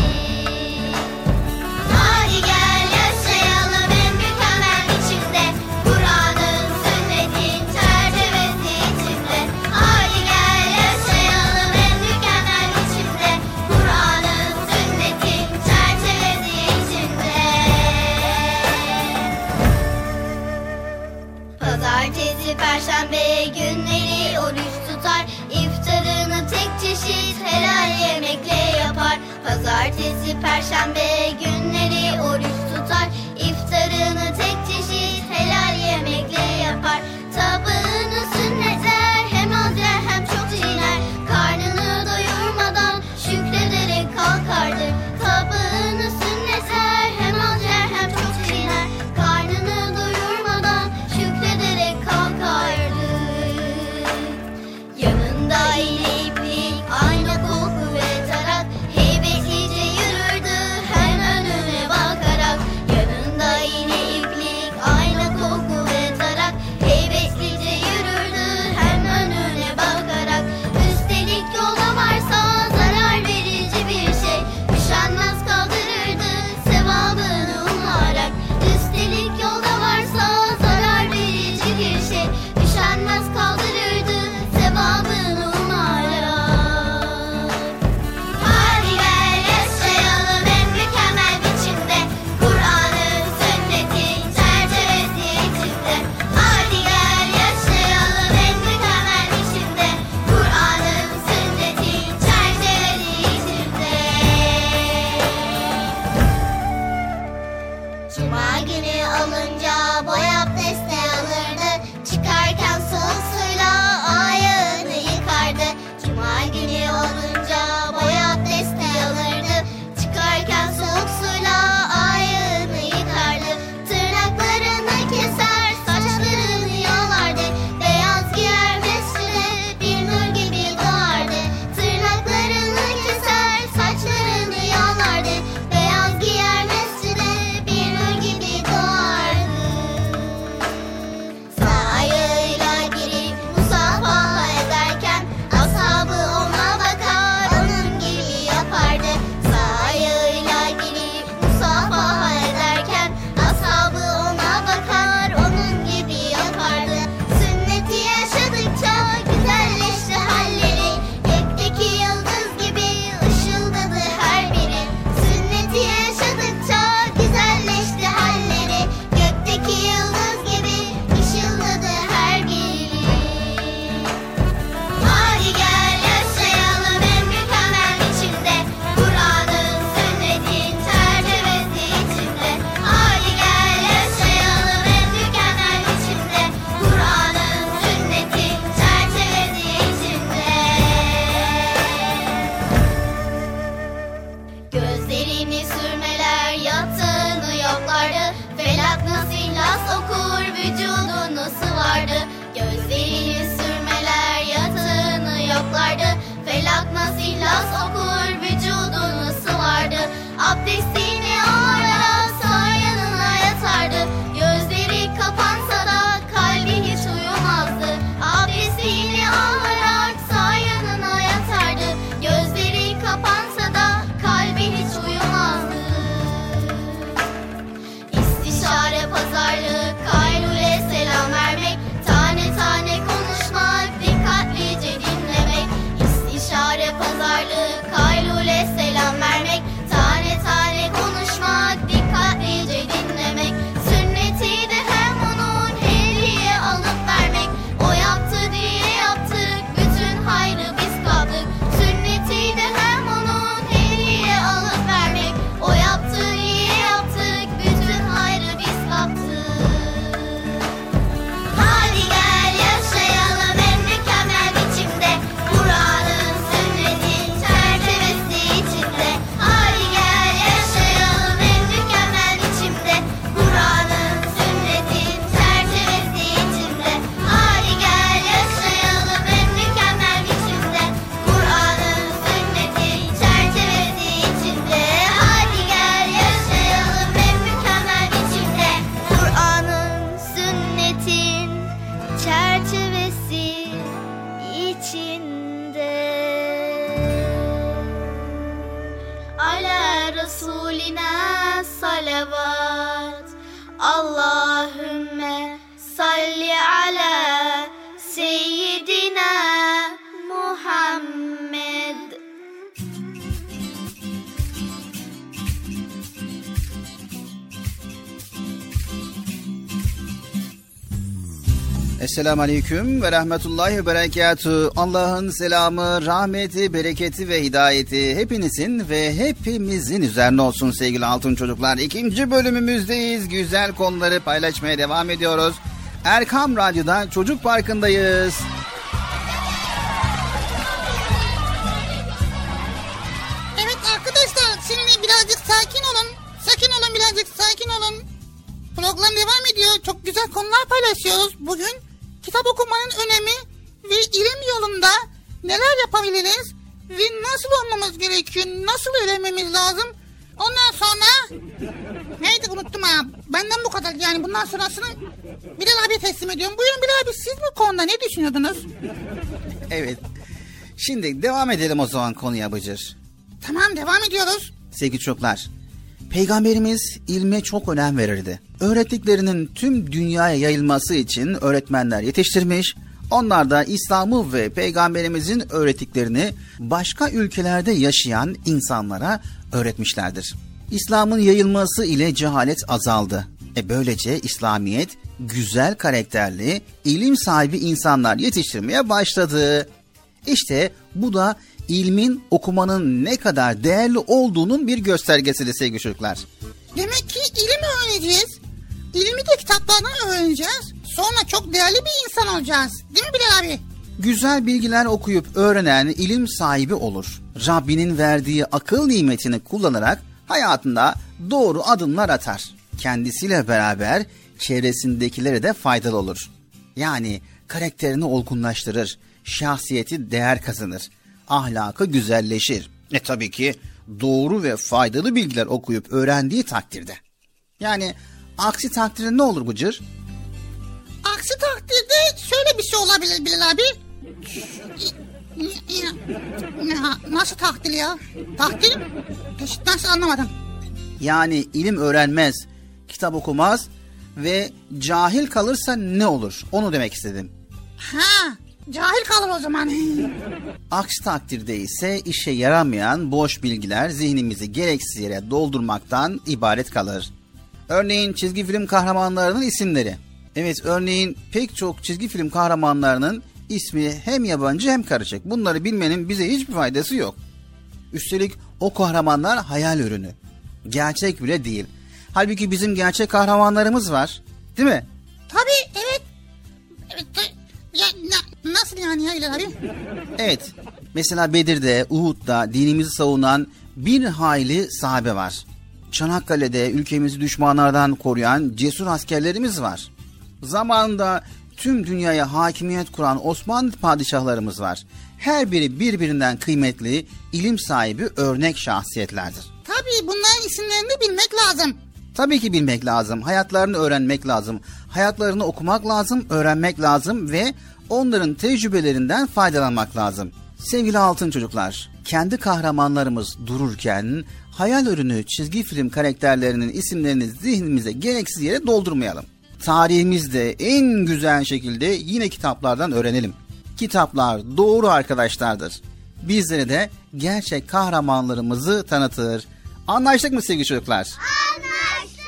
Hadi gel yaşayalım en mükemmel biçimde, Kur'an'ın, sünnetin çerçevesi içinde. Hadi gel yaşayalım en mükemmel biçimde, Kur'an'ın, sünnetin çerçevesi içinde. Pazartesi, Perşembe günleri oruç tutar, iftarını tek çeşit helal yemekle yapar. Pazartesi, Perşembe günleri oruç tutar, iftarını tek çeşit helal yemekle yapar. Tabağını sünneter, hem az yer hem çok çiğner, karnını doyurmadan şükrederek kalkardı. Tabağını sünneter, hem az yer hem çok çiğner, karnını doyurmadan şükrederek kalkardı. Aynı iplik, aynı koku ve tarak, heybetlice yürürdü her önüne bakarak. Yanında yine iplik, yoklardı. Gözleri sürmeler yatağını yoklardı. Felak nasıl ihlas okur vücudunu sıvardı. Abdestini alarak sağ yanına yatardı. Gözleri kapansa da kalbi hiç uyumazdı. Abdestini alarak sağ yanına yatardı. Gözleri kapansa da kalbi hiç uyumazdı. İstişare, pazarlık, kayrule selam vermek, tane tane konuşmak, dikkatlice dinlemek. İstişare, pazarlık, kayrule selam vermek, tane tane konuşmak, dikkatlice dinlemek. Sünneti de hem onun hediye alıp vermek. O yaptı diye yaptık, bütün hayrı biz kaptık. Sünneti de hem onun hediye alıp vermek. O yaptı diye yaptık, bütün hayrı biz kaptık. Hadi gel yaşayalım en mükemmel biçimde, Kur'an'ın, sünnetin çerçevesi içinde. Hadi gel yaşayalım en mükemmel biçimde, Kur'an'ın, sünnetin çerçevesi içinde. Hadi gel yaşayalım en mükemmel biçimde, Kur'an'ın, sünnetin çerçevesi içinde. Hadi gel yaşayalım en mükemmel biçimde, Kur'an'ın, sünnetin çerçevesi içinde. Ala Resulina salavat, Allahümme salli ala Seyyidina Muhammed. Esselamu Aleyküm ve Rahmetullahi ve Berekatü. Allah'ın selamı, rahmeti, bereketi ve hidayeti hepinizin ve hepimizin üzerine olsun sevgili altın çocuklar. İkinci bölümümüzdeyiz. Güzel konuları paylaşmaya devam ediyoruz. Erkam Radyo'da Çocuk Parkı'ndayız. Evet arkadaşlar, şimdi birazcık sakin olun. Sakin olun, birazcık sakin olun. Program devam ediyor. Çok güzel konular paylaşıyoruz. Bugün kitap okumanın önemi ve ilim yolunda neler yapabiliriz ve nasıl olmamız gerekiyor, nasıl öğrenmemiz lazım. Ondan sonra neydi unuttum ha. Benden bu kadar, yani bundan sonrasını Bilal abiye teslim ediyorum. Buyurun Bilal abi, siz bu konuda ne düşünüyordunuz? Evet. Şimdi devam edelim o zaman konuya Bıcır. Tamam, devam ediyoruz. Sevgili çocuklar, Peygamberimiz ilme çok önem verirdi. Öğrettiklerinin tüm dünyaya yayılması için öğretmenler yetiştirmiş, onlar da İslam'ı ve Peygamberimizin öğrettiklerini başka ülkelerde yaşayan insanlara öğretmişlerdir. İslam'ın yayılması ile cehalet azaldı. Böylece İslamiyet güzel karakterli, ilim sahibi insanlar yetiştirmeye başladı. İşte bu da İlmin, okumanın ne kadar değerli olduğunun bir göstergesidir sevgili çocuklar. Demek ki ilim öğreneceğiz. İlmi de kitaplardan öğreneceğiz. Sonra çok değerli bir insan olacağız. Değil mi Bilal abi? Güzel bilgiler okuyup öğrenen ilim sahibi olur. Rabbinin verdiği akıl nimetini kullanarak hayatında doğru adımlar atar. Kendisiyle beraber çevresindekilere de faydalı olur. Yani karakterini olgunlaştırır. Şahsiyeti değer kazanır. Ahlakı güzelleşir. Tabii ki doğru ve faydalı bilgiler okuyup öğrendiği takdirde. Yani aksi takdirde ne olur Bıcır? Aksi takdirde şöyle bir şey olabilir Bilal abi. Nasıl takdir ya? Takdir? Nasıl anlamadım? Yani ilim öğrenmez, kitap okumaz ve cahil kalırsa ne olur? Onu demek istedim. Ha. Cahil kalır o zaman. Aksi takdirde ise işe yaramayan boş bilgiler zihnimizi gereksiz yere doldurmaktan ibaret kalır. Örneğin çizgi film kahramanlarının isimleri. Evet, örneğin pek çok çizgi film kahramanlarının ismi hem yabancı hem karışık. Bunları bilmenin bize hiçbir faydası yok. Üstelik o kahramanlar hayal ürünü. Gerçek bile değil. Halbuki bizim gerçek kahramanlarımız var. Değil mi? Tabii, evet. Evet. Ya, nasıl yani ya İlhan abi? Evet. Mesela Bedir'de, Uhud'da dinimizi savunan bir hayli sahabe var. Çanakkale'de ülkemizi düşmanlardan koruyan cesur askerlerimiz var. Zamanında tüm dünyaya hakimiyet kuran Osmanlı padişahlarımız var. Her biri birbirinden kıymetli, ilim sahibi, örnek şahsiyetlerdir. Tabii bunların isimlerini bilmek lazım. Tabii ki bilmek lazım. Hayatlarını öğrenmek lazım. Hayatlarını okumak lazım, öğrenmek lazım ve onların tecrübelerinden faydalanmak lazım. Sevgili altın çocuklar, kendi kahramanlarımız dururken hayal ürünü çizgi film karakterlerinin isimlerini zihnimize gereksiz yere doldurmayalım. Tarihimizde en güzel şekilde yine kitaplardan öğrenelim. Kitaplar doğru arkadaşlardır. Bizlere de gerçek kahramanlarımızı tanıtır. Anlaştık mı sevgili çocuklar? Anlaştık.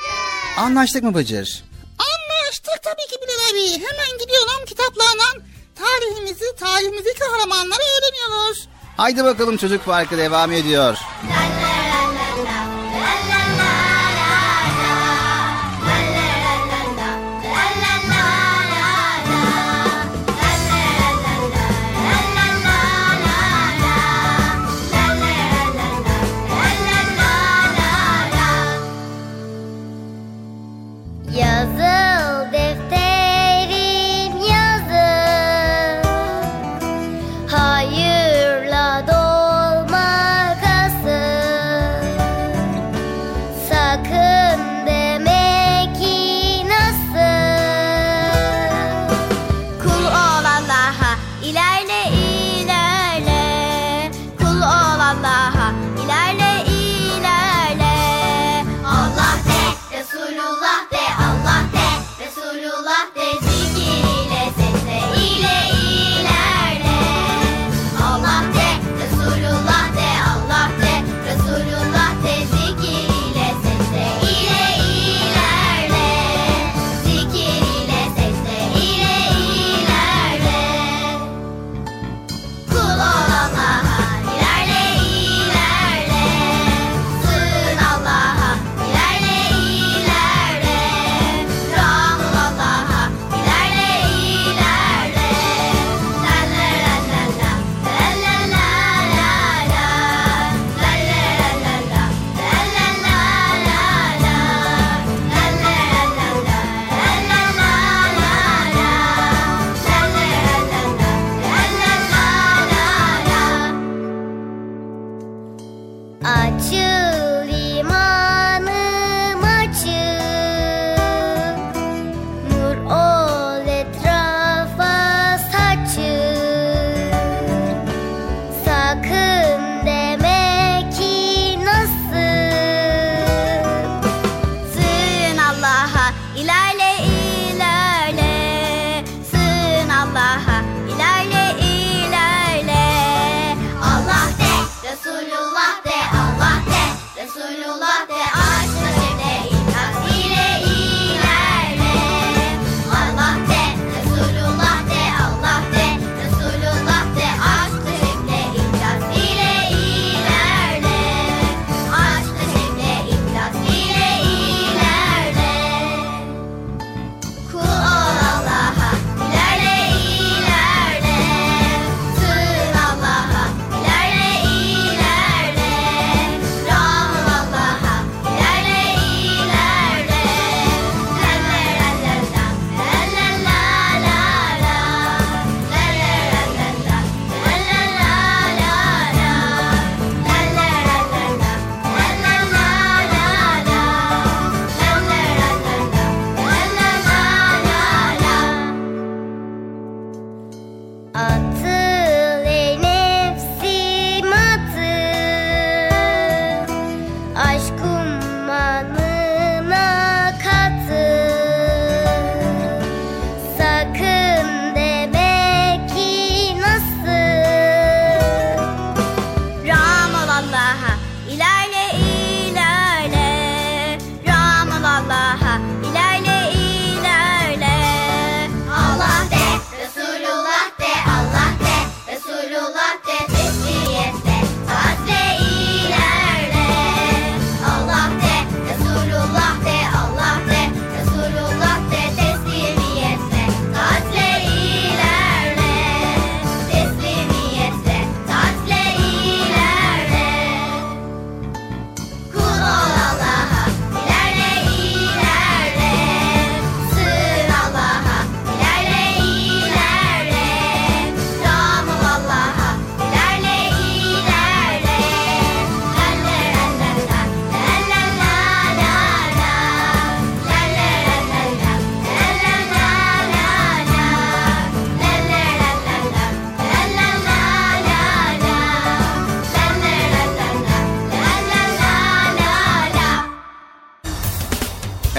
Anlaştık mı Bıcır? Anlaştık tabii ki Bilal abi. Hemen gidiyorum kitaplarla tarihimizi kahramanlara öğreniyoruz. Haydi bakalım Çocuk Parkı devam ediyor.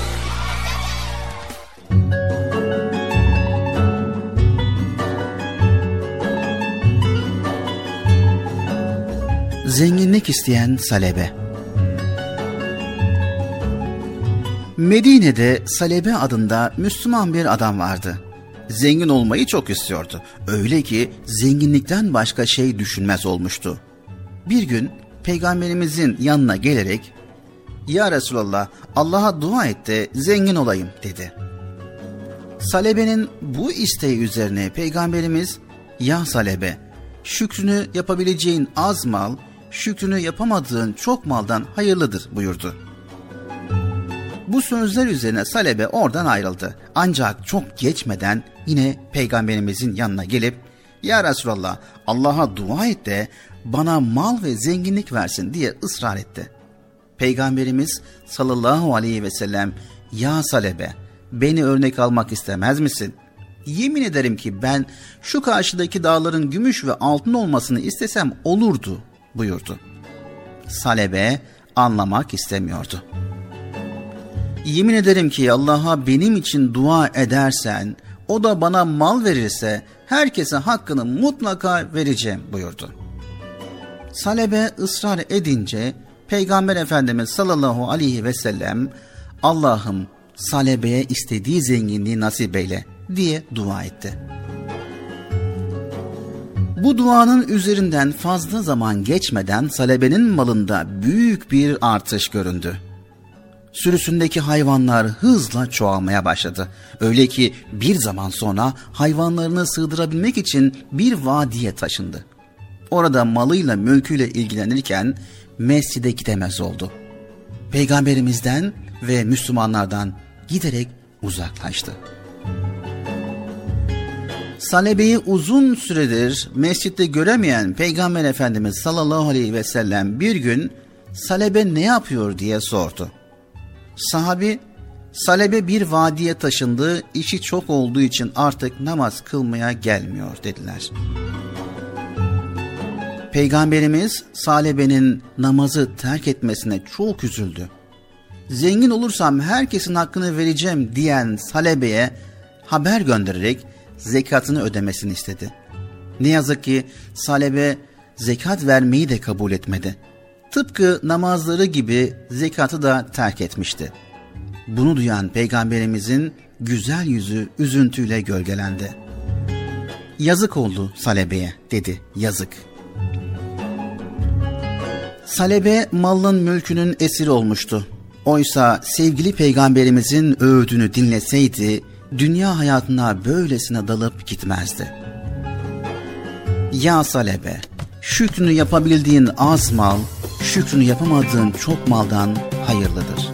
Zenginlik isteyen salebe. Medine'de Salebe adında Müslüman bir adam vardı. Zengin olmayı çok istiyordu. Öyle ki zenginlikten başka şey düşünmez olmuştu. Bir gün Peygamberimizin yanına gelerek "Ya Resulallah, Allah'a dua et de zengin olayım" dedi. Salebe'nin bu isteği üzerine Peygamberimiz "Ya Salebe, şükrünü yapabileceğin az mal, şükrünü yapamadığın çok maldan hayırlıdır" buyurdu. Bu sözler üzerine Salebe oradan ayrıldı. Ancak çok geçmeden yine Peygamberimizin yanına gelip "Ya Resulallah, Allah'a dua et de bana mal ve zenginlik versin" diye ısrar etti. Peygamberimiz sallallahu aleyhi ve sellem "Ya Salebe, beni örnek almak istemez misin? Yemin ederim ki ben şu karşıdaki dağların gümüş ve altın olmasını istesem olurdu" buyurdu. Salebe anlamak istemiyordu. "Yemin ederim ki Allah'a benim için dua edersen, o da bana mal verirse herkese hakkını mutlaka vereceğim" buyurdu. Salebe ısrar edince Peygamber Efendimiz sallallahu aleyhi ve sellem "Allah'ım Salebe'ye istediği zenginliği nasip eyle" diye dua etti. Bu duanın üzerinden fazla zaman geçmeden Salebe'nin malında büyük bir artış göründü. Sürüsündeki hayvanlar hızla çoğalmaya başladı. Öyle ki bir zaman sonra hayvanlarını sığdırabilmek için bir vadiye taşındı. Orada malıyla mülküyle ilgilenirken mescide gidemez oldu. Peygamberimizden ve Müslümanlardan giderek uzaklaştı. Salebe'yi uzun süredir mescitte göremeyen Peygamber Efendimiz sallallahu aleyhi ve sellem bir gün "Salebe ne yapıyor?" diye sordu. Sahabi, "Salebe bir vadiye taşındı, işi çok olduğu için artık namaz kılmaya gelmiyor" dediler. Peygamberimiz Salebe'nin namazı terk etmesine çok üzüldü. "Zengin olursam herkesin hakkını vereceğim" diyen Salebe'ye haber göndererek zekatını ödemesini istedi. Ne yazık ki Salebe zekat vermeyi de kabul etmedi. Tıpkı namazları gibi zekatı da terk etmişti. Bunu duyan Peygamberimizin güzel yüzü üzüntüyle gölgelendi. "Yazık oldu Salebe'ye" dedi. "Yazık." Salebe malın mülkünün esiri olmuştu. Oysa sevgili Peygamberimizin öğüdünü dinleseydi dünya hayatına böylesine dalıp gitmezdi. "Ya Salebe, şükrünü yapabildiğin az mal, şükrünü yapamadığın çok maldan hayırlıdır."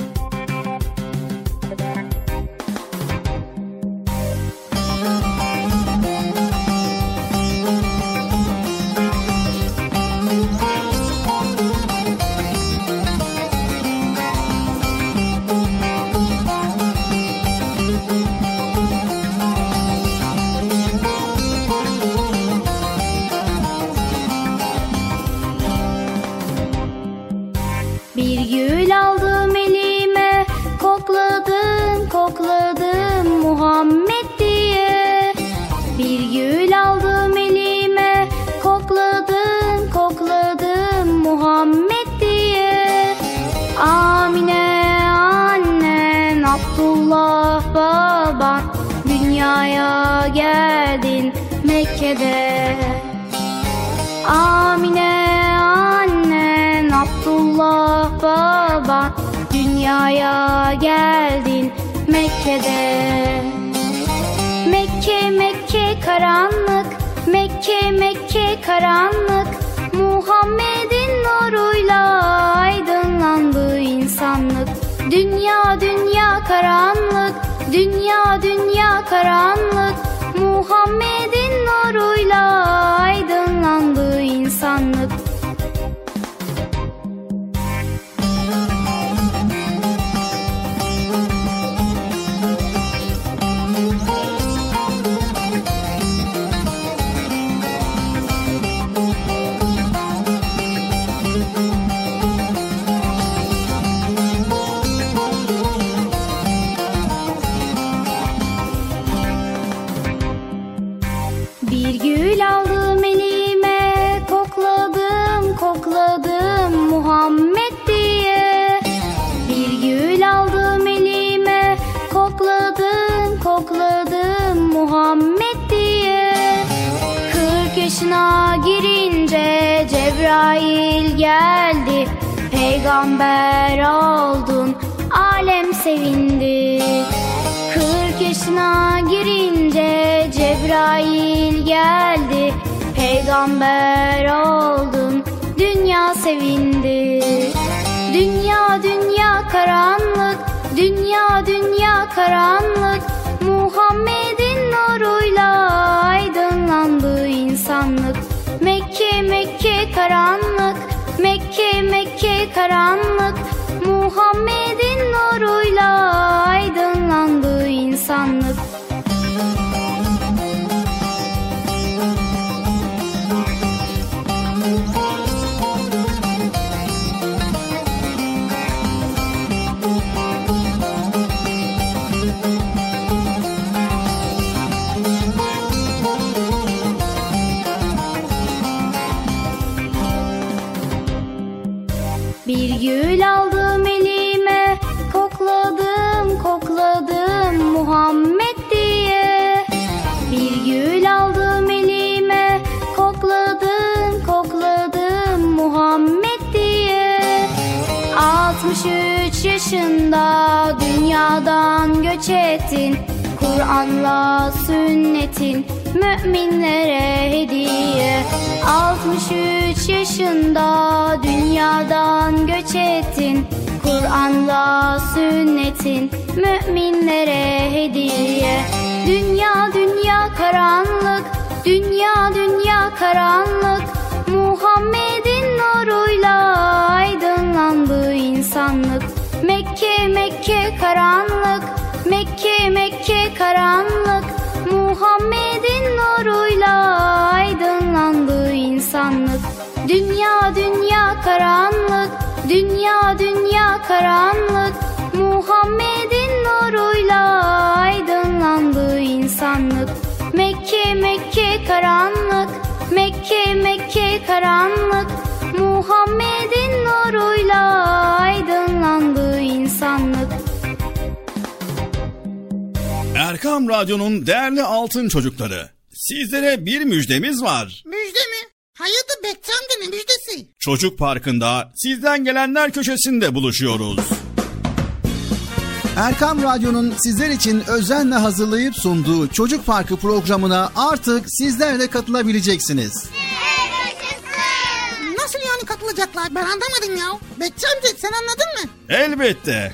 Dünya karanlık, Muhammed'in nuruyla aydın. geldi, peygamber oldun, alem sevindi. 40 yaşına girince Cebrail geldi, peygamber oldun, dünya sevindi. Dünya dünya karanlık, dünya dünya karanlık, Muhammed'in nuruyla aydınlandı insanlık. Mekke Mekke karanlık, Mekke Mekke karanlık, Muhammed'in nuruyla aydınlandı insanlık. Bir gül aldım elime, kokladım kokladım Muhammed diye. Bir gül aldım elime, kokladım kokladım Muhammed diye. 63 yaşında dünyadan göç ettin, Kur'an'la sünnetin müminlere hediye. 63 yaşında dünyadan göç ettin, Kur'an'la sünnetin müminlere hediye. Dünya dünya karanlık, dünya dünya karanlık, Muhammed'in nuruyla aydınlandı insanlık. Mekke Mekke karanlık, Mekke Mekke karanlık, Muhammed'in nuruyla aydınlandı insanlık. Dünya dünya karanlık, dünya dünya karanlık, Muhammed'in nuruyla aydınlandı insanlık. Mekke Mekke karanlık, Mekke Mekke karanlık, Muhammed'in nuruyla aydınlandı insanlık. Erkam Radyo'nun değerli altın çocukları, sizlere bir müjdemiz var. Müjde mi? Hayatı bekçam da ne müjdesi? Çocuk Parkı'nda sizden gelenler köşesinde buluşuyoruz. Erkam Radyo'nun sizler için özenle hazırlayıp sunduğu Çocuk Parkı programına artık sizler de katılabileceksiniz. Nasıl yani katılacaklar? Ben anlamadım ya. Bekçi amca sen anladın mı? Elbette.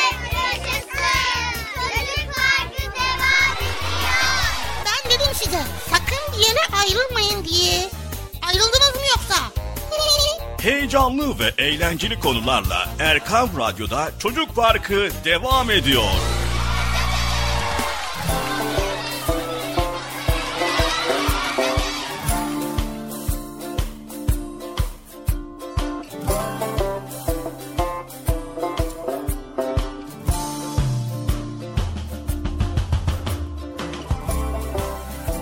Ayrılmayın diye. Ayrıldınız mı yoksa? Heyecanlı ve eğlenceli konularla Erkam Radyo'da Çocuk Parkı devam ediyor.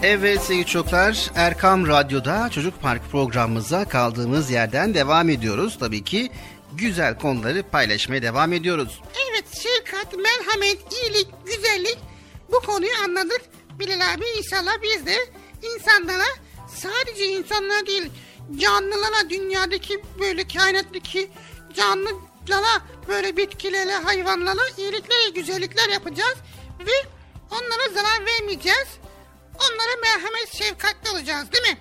Evet sevgili çocuklar, Erkam Radyo'da Çocuk Park programımıza kaldığımız yerden devam ediyoruz. Tabii ki güzel konuları paylaşmaya devam ediyoruz. Evet, şefkat, merhamet, iyilik, güzellik, bu konuyu anladık. Bilal abi, inşallah biz de insanlara, sadece insanlara değil, canlılara, dünyadaki böyle kainattaki canlılara, böyle bitkilere, hayvanlara iyilikler, güzellikler yapacağız ve onlara zarar vermeyeceğiz. Onlara merhamet, şefkatli olacağız değil mi?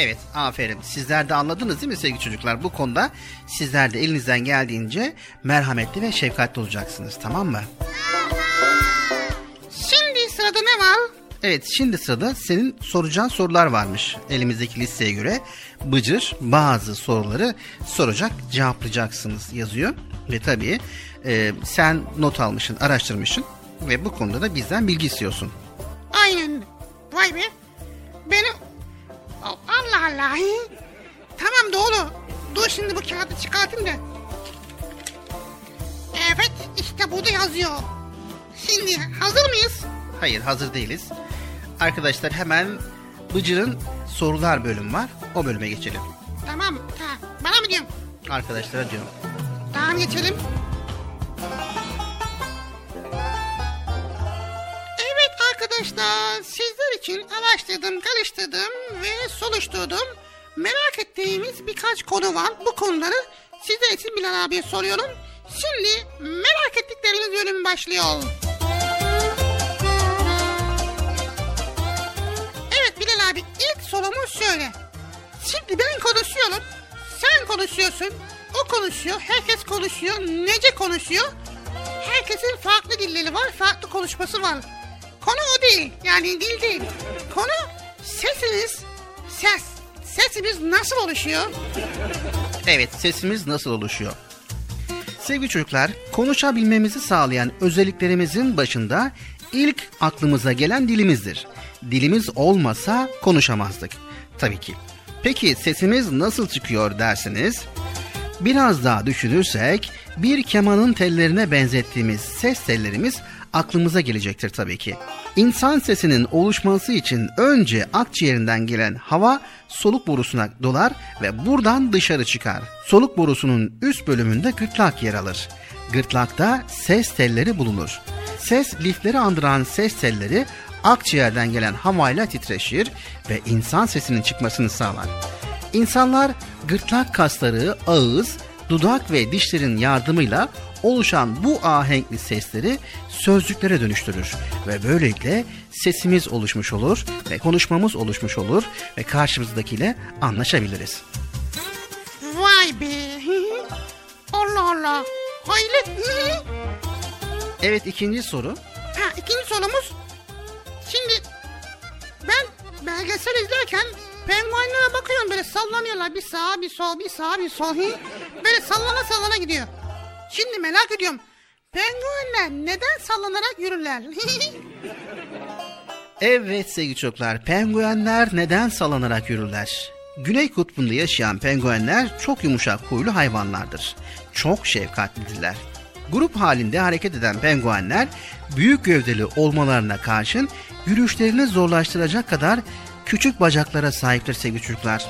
Evet, aferin. Sizler de anladınız değil mi sevgili çocuklar? Bu konuda sizler de elinizden geldiğince merhametli ve şefkatli olacaksınız, tamam mı? Şimdi sırada ne var? Evet, şimdi sırada senin soracağın sorular varmış. Elimizdeki listeye göre Bıcır bazı soruları soracak, cevaplayacaksınız yazıyor. Ve tabii sen not almışsın, araştırmışsın ve bu konuda da bizden bilgi istiyorsun. Aynen. Vay be. Benim... Allah Allah. Tamam doğru. Dur şimdi bu kağıdı çıkartayım da. Evet, işte burada yazıyor. Şimdi hazır mıyız? Hayır, hazır değiliz. Arkadaşlar hemen Bıcır'ın sorular bölümü var. O bölüme geçelim. Tamam. Bana mı diyorsun? Arkadaşlara diyorum. Tamam, geçelim. Evet arkadaşlar, sizler için araştırdım, karıştırdım ve soruşturdum. Merak ettiğimiz birkaç konu var. Bu konuları sizler için Bilal abiye soruyorum. Şimdi merak ettikleriniz bölümü başlıyor. Bilal abi, ilk sorumu söyle. Şimdi ben konuşuyorum, sen konuşuyorsun, o konuşuyor, herkes konuşuyor, nece konuşuyor. Herkesin farklı dilleri var, farklı konuşması var. Konu o değil, yani dil değil. Konu sesimiz, sesimiz nasıl oluşuyor? Evet, sesimiz nasıl oluşuyor? Sevgili çocuklar, konuşabilmemizi sağlayan özelliklerimizin başında ilk aklımıza gelen dilimizdir. Dilimiz olmasa konuşamazdık tabii ki. Peki sesimiz nasıl çıkıyor dersiniz? Biraz daha düşünürsek bir kemanın tellerine benzettiğimiz ses tellerimiz aklımıza gelecektir tabii ki. İnsan sesinin oluşması için önce akciğerinden gelen hava soluk borusuna dolar ve buradan dışarı çıkar. Soluk borusunun üst bölümünde gırtlak yer alır. Gırtlakta ses telleri bulunur. Ses lifleri andıran ses telleri akciğerden gelen havayla titreşir ve insan sesinin çıkmasını sağlar. İnsanlar gırtlak kasları, ağız, dudak ve dişlerin yardımıyla oluşan bu ahenkli sesleri sözcüklere dönüştürür ve böylelikle sesimiz oluşmuş olur ve konuşmamız oluşmuş olur ve karşımızdakiyle anlaşabiliriz. Vay be! Allah Allah! Hayret! Evet, ikinci soru. İkinci sorumuz. Şimdi ben belgesel izlerken penguenlere bakıyorum, böyle sallanıyorlar, bir sağa bir sola bir sağa bir sola, böyle sallana sallana gidiyor. Şimdi merak ediyorum, penguenler neden sallanarak yürürler? Evet sevgili çocuklar, penguenler neden sallanarak yürürler? Güney kutbunda yaşayan penguenler çok yumuşak huylu hayvanlardır. Çok şefkatlidirler. Grup halinde hareket eden penguenler büyük gövdeli olmalarına karşın yürüyüşlerini zorlaştıracak kadar küçük bacaklara sahiptir sevgili çocuklar.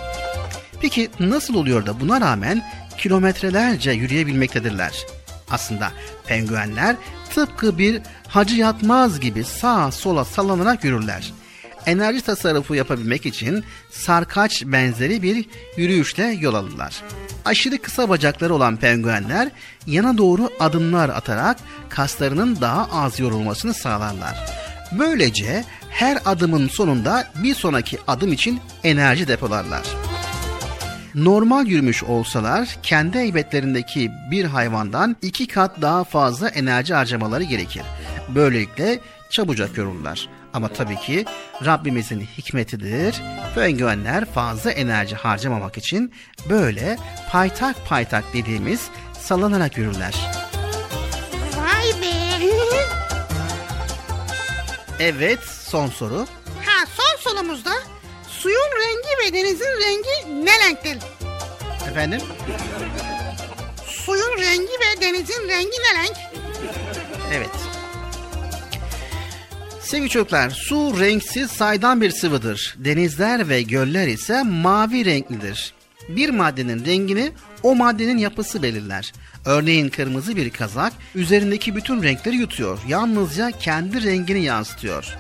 Peki nasıl oluyor da buna rağmen kilometrelerce yürüyebilmektedirler? Aslında penguenler tıpkı bir hacı yatmaz gibi sağa sola sallanarak yürürler. Enerji tasarrufu yapabilmek için sarkaç benzeri bir yürüyüşle yol alırlar. Aşırı kısa bacakları olan penguenler yana doğru adımlar atarak kaslarının daha az yorulmasını sağlarlar. Böylece her adımın sonunda bir sonraki adım için enerji depolarlar. Normal yürümüş olsalar kendi heybetlerindeki bir hayvandan 2 kat daha fazla enerji harcamaları gerekir. Böylelikle çabucak yorulurlar. Ama tabii ki Rabbimizin hikmetidir. Penguenler fazla enerji harcamamak için böyle paytak paytak dediğimiz sallanarak yürürler. Vay be! Evet, son soru. Son sorumuzda suyun rengi ve denizin rengi ne renktir? Efendim? Suyun rengi ve denizin rengi ne renk? Evet. Sevgili çocuklar, su renksiz saydam bir sıvıdır. Denizler ve göller ise mavi renklidir. Bir maddenin rengini o maddenin yapısı belirler. Örneğin kırmızı bir kazak üzerindeki bütün renkleri yutuyor. Yalnızca kendi rengini yansıtıyor.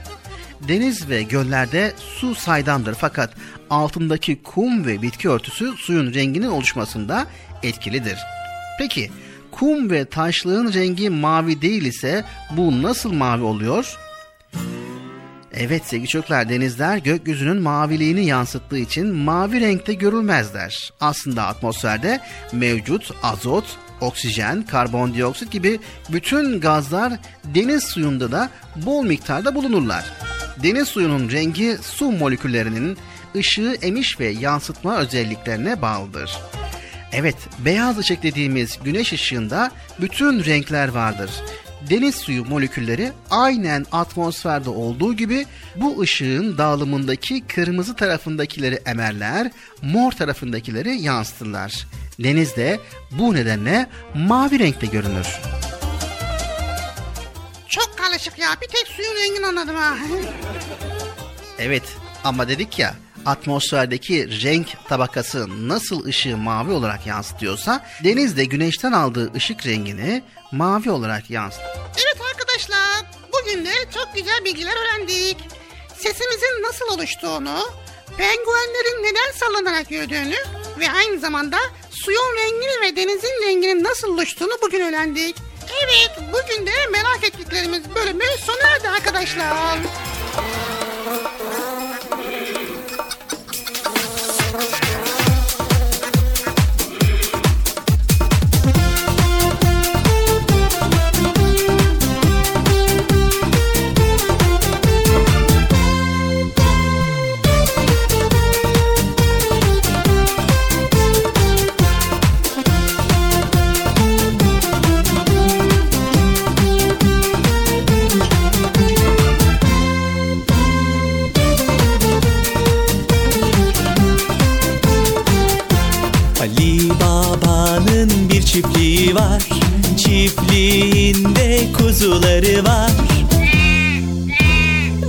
Deniz ve göllerde su saydamdır fakat altındaki kum ve bitki örtüsü suyun renginin oluşmasında etkilidir. Peki kum ve taşlığın rengi mavi değil ise bu nasıl mavi oluyor? Evet sevgili çocuklar, denizler gökyüzünün maviliğini yansıttığı için mavi renkte görülmezler. Aslında atmosferde mevcut azot, oksijen, karbondioksit gibi bütün gazlar deniz suyunda da bol miktarda bulunurlar. Deniz suyunun rengi su moleküllerinin ışığı emiş ve yansıtma özelliklerine bağlıdır. Evet, beyaz ışık dediğimiz güneş ışığında bütün renkler vardır. Deniz suyu molekülleri aynen atmosferde olduğu gibi bu ışığın dağılımındaki kırmızı tarafındakileri emerler, mor tarafındakileri yansıtırlar. Deniz de bu nedenle mavi renkte görünür. Çok karışık ya, bir tek suyun rengini anladım ha. Evet, ama dedik ya, atmosferdeki renk tabakası nasıl ışığı mavi olarak yansıtıyorsa deniz de güneşten aldığı ışık rengini mavi olarak yansıtıyor. Evet arkadaşlar, bugün de çok güzel bilgiler öğrendik. Sesimizin nasıl oluştuğunu, penguenlerin neden sallanarak yürüdüğünü ve aynı zamanda suyun rengini ve denizin renginin nasıl oluştuğunu bugün öğrendik. Evet, bugün de merak ettiklerimiz bölümü sona erdi arkadaşlar. Çiftliği var, çiftliğinde kuzuları var.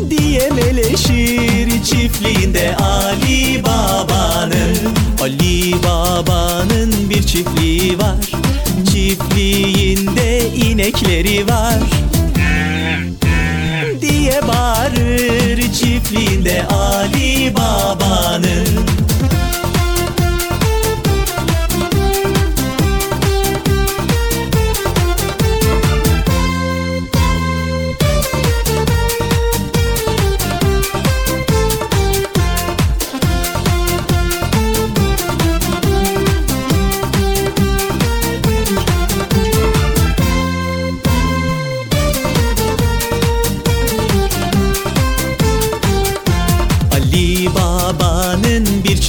Diye meleşir çiftliğinde Ali Baba'nın. Ali Baba'nın bir çiftliği var, çiftliğinde inekleri var. Diye bağırır çiftliğinde Ali Baba'nın.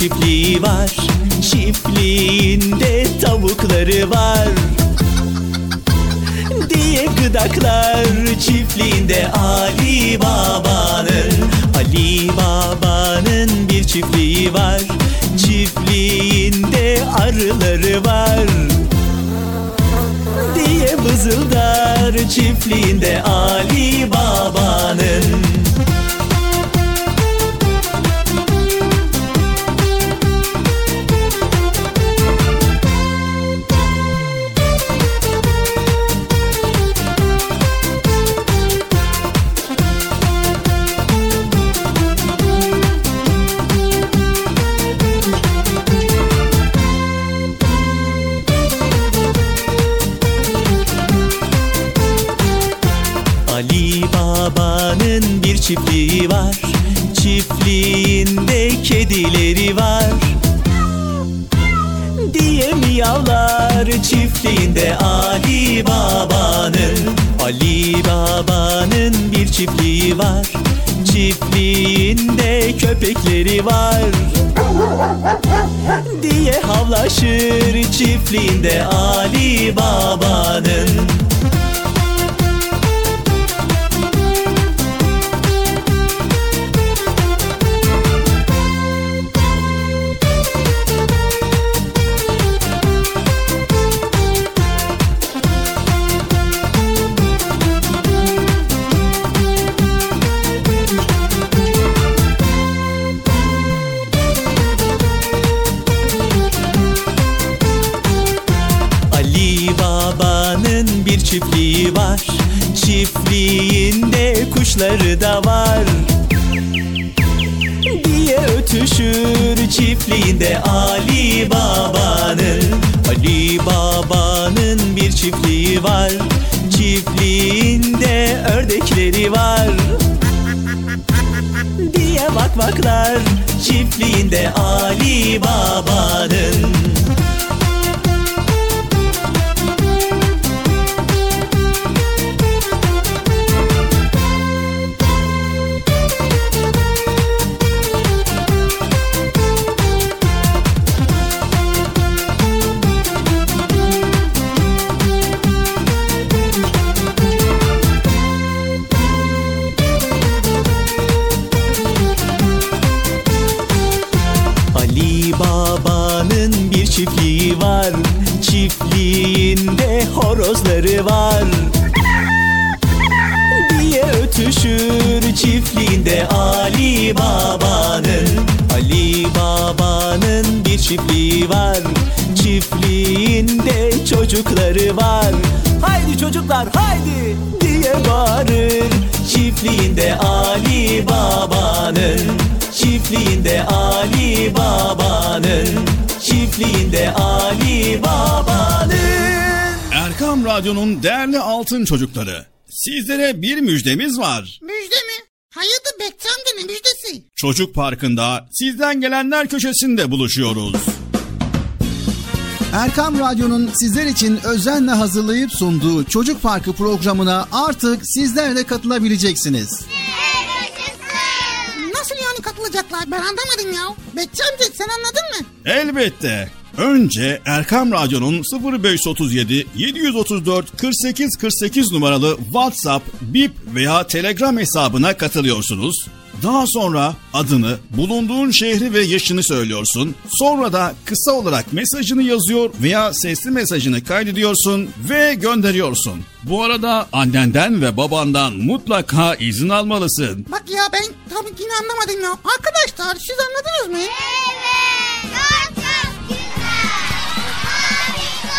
Çiftliği var, çiftliğinde tavukları var. Diye gıdaklar çiftliğinde Ali Baba'nın. Ali Baba'nın bir çiftliği var, çiftliğinde arıları var. Diye vızıldar çiftliğinde Ali Baba'nın. Çiftliği var, çiftliğinde kedileri var. Diye miyavlar çiftliğinde Ali Baba'nın. Ali Baba'nın bir çiftliği var, çiftliğinde köpekleri var. Diye havlaşır çiftliğinde Ali Baba'nın. Çiftliği var, çiftliğinde kuşları da var. Diye ötüşür çiftliğinde Ali Baba'nın. Ali Baba'nın bir çiftliği var, çiftliğinde ördekleri var. vaklar, çiftliğinde Ali Baba'nın. Çiftliği var, çiftliğinde horozları var diye ötüşür çiftliğinde Ali Baba'nın. Ali Baba'nın bir çiftliği var, çiftliğinde çocukları var. Haydi çocuklar haydi diye bağırır çiftliğinde Ali Baba'nın. Çiftliğinde Ali Baba'nın. Çiftliğinde Ali Baba'nın. Erkam Radyo'nun değerli altın çocukları, sizlere bir müjdemiz var. Müjde mi? Hayırdır Bekçam'da ne müjdesi? Çocuk Parkı'nda sizden gelenler köşesinde buluşuyoruz. Erkam Radyo'nun sizler için özenle hazırlayıp sunduğu Çocuk Parkı programına artık sizler de katılabileceksiniz. Katılacaklar. Ben anlamadım ya. Bekçi amca sen anladın mı? Elbette. Önce Erkam Radyo'nun 0537-734-4848 numaralı WhatsApp, Bip veya Telegram hesabına katılıyorsunuz. Daha sonra adını, bulunduğun şehri ve yaşını söylüyorsun. Sonra da kısa olarak mesajını yazıyor veya sesli mesajını kaydediyorsun ve gönderiyorsun. Bu arada annenden ve babandan mutlaka izin almalısın. Bak ya ben tabii ki anlamadım ya. Arkadaşlar siz anladınız mı? Evet. Çok güzel. Harika.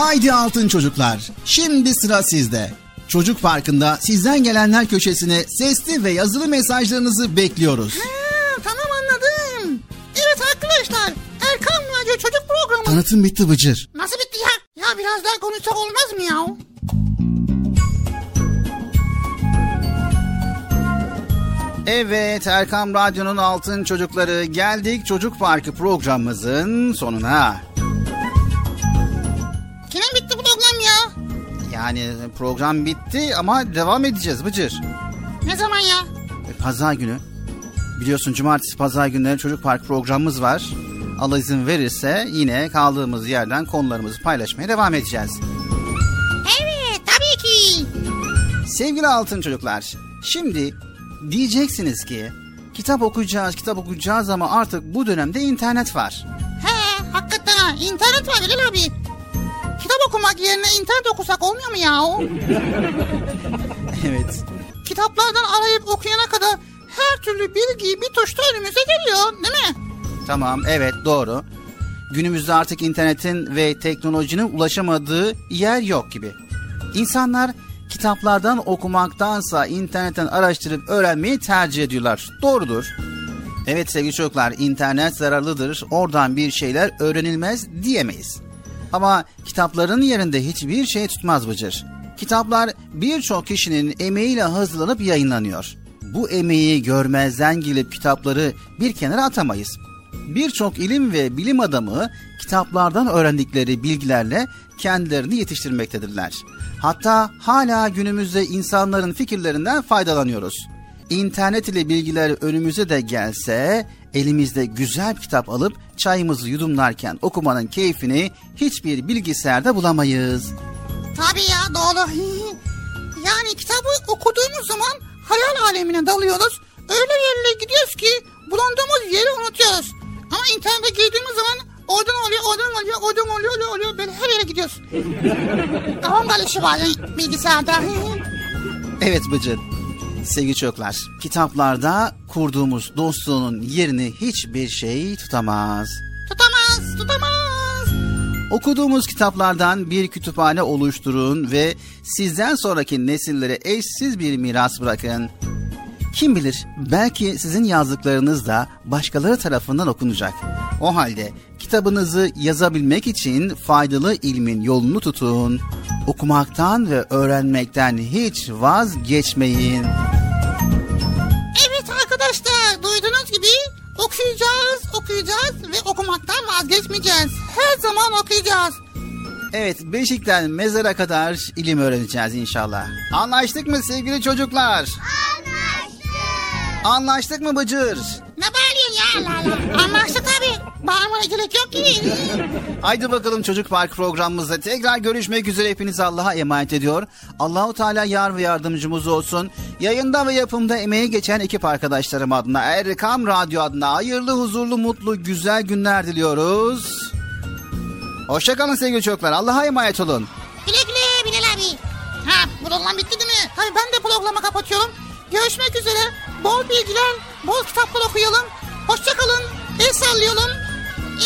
Haydi altın çocuklar. Şimdi sıra sizde. Çocuk Parkı'nda sizden gelenler köşesine sesli ve yazılı mesajlarınızı bekliyoruz. Ha, tamam anladım. Evet arkadaşlar, Erkam Radyo Çocuk Programı. Tanıtım bitti Bıcır. Nasıl bitti ya? Ya biraz daha konuşsak olmaz mı ya? Evet Erkam Radyo'nun altın çocukları, geldik Çocuk Parkı programımızın sonuna. Yine bitti program ya. Yani program bitti ama devam edeceğiz Bıcır. Ne zaman ya? Pazar günü. Biliyorsun cumartesi pazar günleri Çocuk Park programımız var. Allah izin verirse yine kaldığımız yerden konularımızı paylaşmaya devam edeceğiz. Evet tabii ki. Sevgili altın çocuklar, şimdi diyeceksiniz ki kitap okuyacağız ama artık bu dönemde internet var. He hakikaten ha, internet var Bilal abi. Kitap okumak yerine internet okusak olmuyor mu ya? Evet. Kitaplardan arayıp okuyana kadar her türlü bilgi bir tuşta önümüze geliyor, değil mi? Tamam, evet doğru. Günümüzde artık internetin ve teknolojinin ulaşamadığı yer yok gibi. İnsanlar kitaplardan okumaktansa internetten araştırıp öğrenmeyi tercih ediyorlar. Doğrudur. Evet sevgili çocuklar, internet zararlıdır. Oradan bir şeyler öğrenilmez diyemeyiz. Ama kitapların yerinde hiçbir şey tutmaz Bıcır. Kitaplar birçok kişinin emeğiyle hazırlanıp yayınlanıyor. Bu emeği görmezden gelip kitapları bir kenara atamayız. Birçok ilim ve bilim adamı kitaplardan öğrendikleri bilgilerle kendilerini yetiştirmektedirler. Hatta hala günümüzde insanların fikirlerinden faydalanıyoruz. İnternet ile bilgiler önümüze de gelse, elimizde güzel bir kitap alıp çayımızı yudumlarken okumanın keyfini hiçbir bilgisayarda bulamayız. Tabii ya doğru. Yani kitabı okuduğumuz zaman hayal alemine dalıyoruz. Öyle yerlere gidiyoruz ki bulunduğumuz yeri unutuyoruz. Ama internete girdiğimiz zaman oradan oluyor. Böyle her yere gidiyoruz. Kafam karışıyor bazen bilgisayarda. Evet Bıcır. Sevgili çocuklar, kitaplarda kurduğumuz dostluğunun yerini hiçbir şey tutamaz. Tutamaz. Okuduğumuz kitaplardan bir kütüphane oluşturun ve sizden sonraki nesillere eşsiz bir miras bırakın. Kim bilir, belki sizin yazdıklarınız da başkaları tarafından okunacak. O halde kitabınızı yazabilmek için faydalı ilmin yolunu tutun. Okumaktan ve öğrenmekten hiç vazgeçmeyin. Evet arkadaşlar, okuyacağız ve okumaktan vazgeçmeyeceğiz. Her zaman okuyacağız. Evet, beşikten mezara kadar ilim öğreneceğiz inşallah. Anlaştık mı sevgili çocuklar? Anlaştık. Anlaştık mı Bıcır? Ne bağırıyorsun ya? Anlaştık tabii. Bağırmana gerek yok ki. Haydi bakalım Çocuk Park programımızda tekrar görüşmek üzere. Hepiniz Allah'a emanet ediyor. Allahu Teala yar ve yardımcımız olsun. Yayında ve yapımda emeği geçen ekip arkadaşlarım adına, Erkam Radyo adına hayırlı, huzurlu, mutlu, güzel günler diliyoruz. Hoşçakalın sevgili çocuklar. Allah'a emanet olun. Güle güle Bilal abi. Ha, program bitti değil mi? Tabii ben de programı kapatıyorum. Görüşmek üzere. Bol bilgiler, bol kitaplar okuyalım. Hoşçakalın. El sallayalım.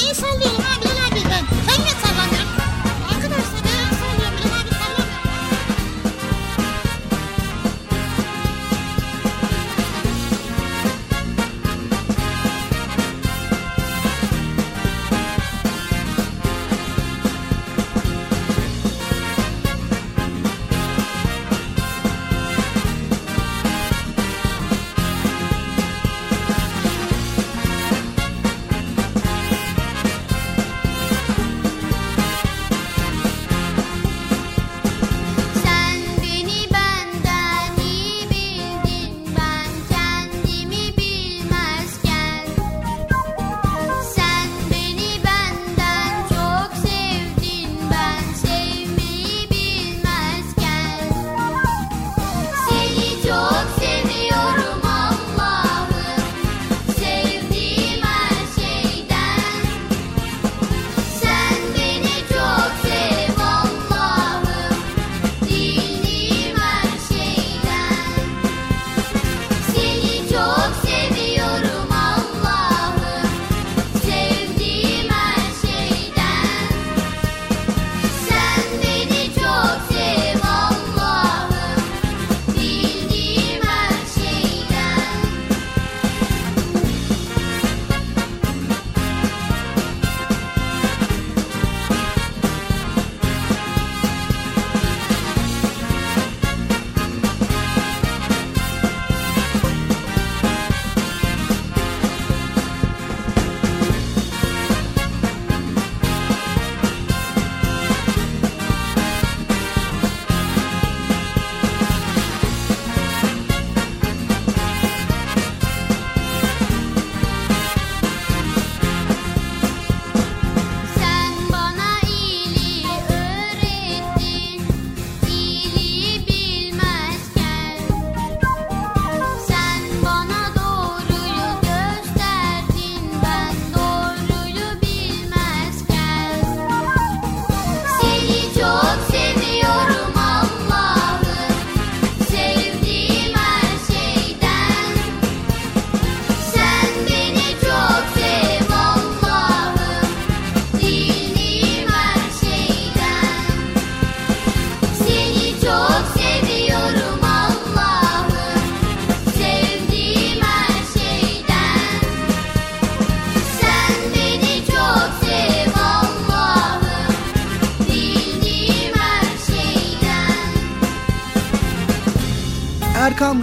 El sallayalım ha Bilal abi ben. Ben de sallanıyorum. Arkadaşlar ben el sallıyorum. Bilal abi sallanıyorum. Erkam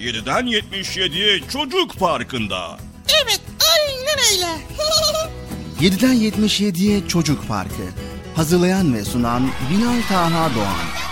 7'den 77'ye Çocuk Parkı'nda. Evet, aynen öyle. 7'den 77'ye Çocuk Parkı. Hazırlayan ve sunan Binay Taha Doğan.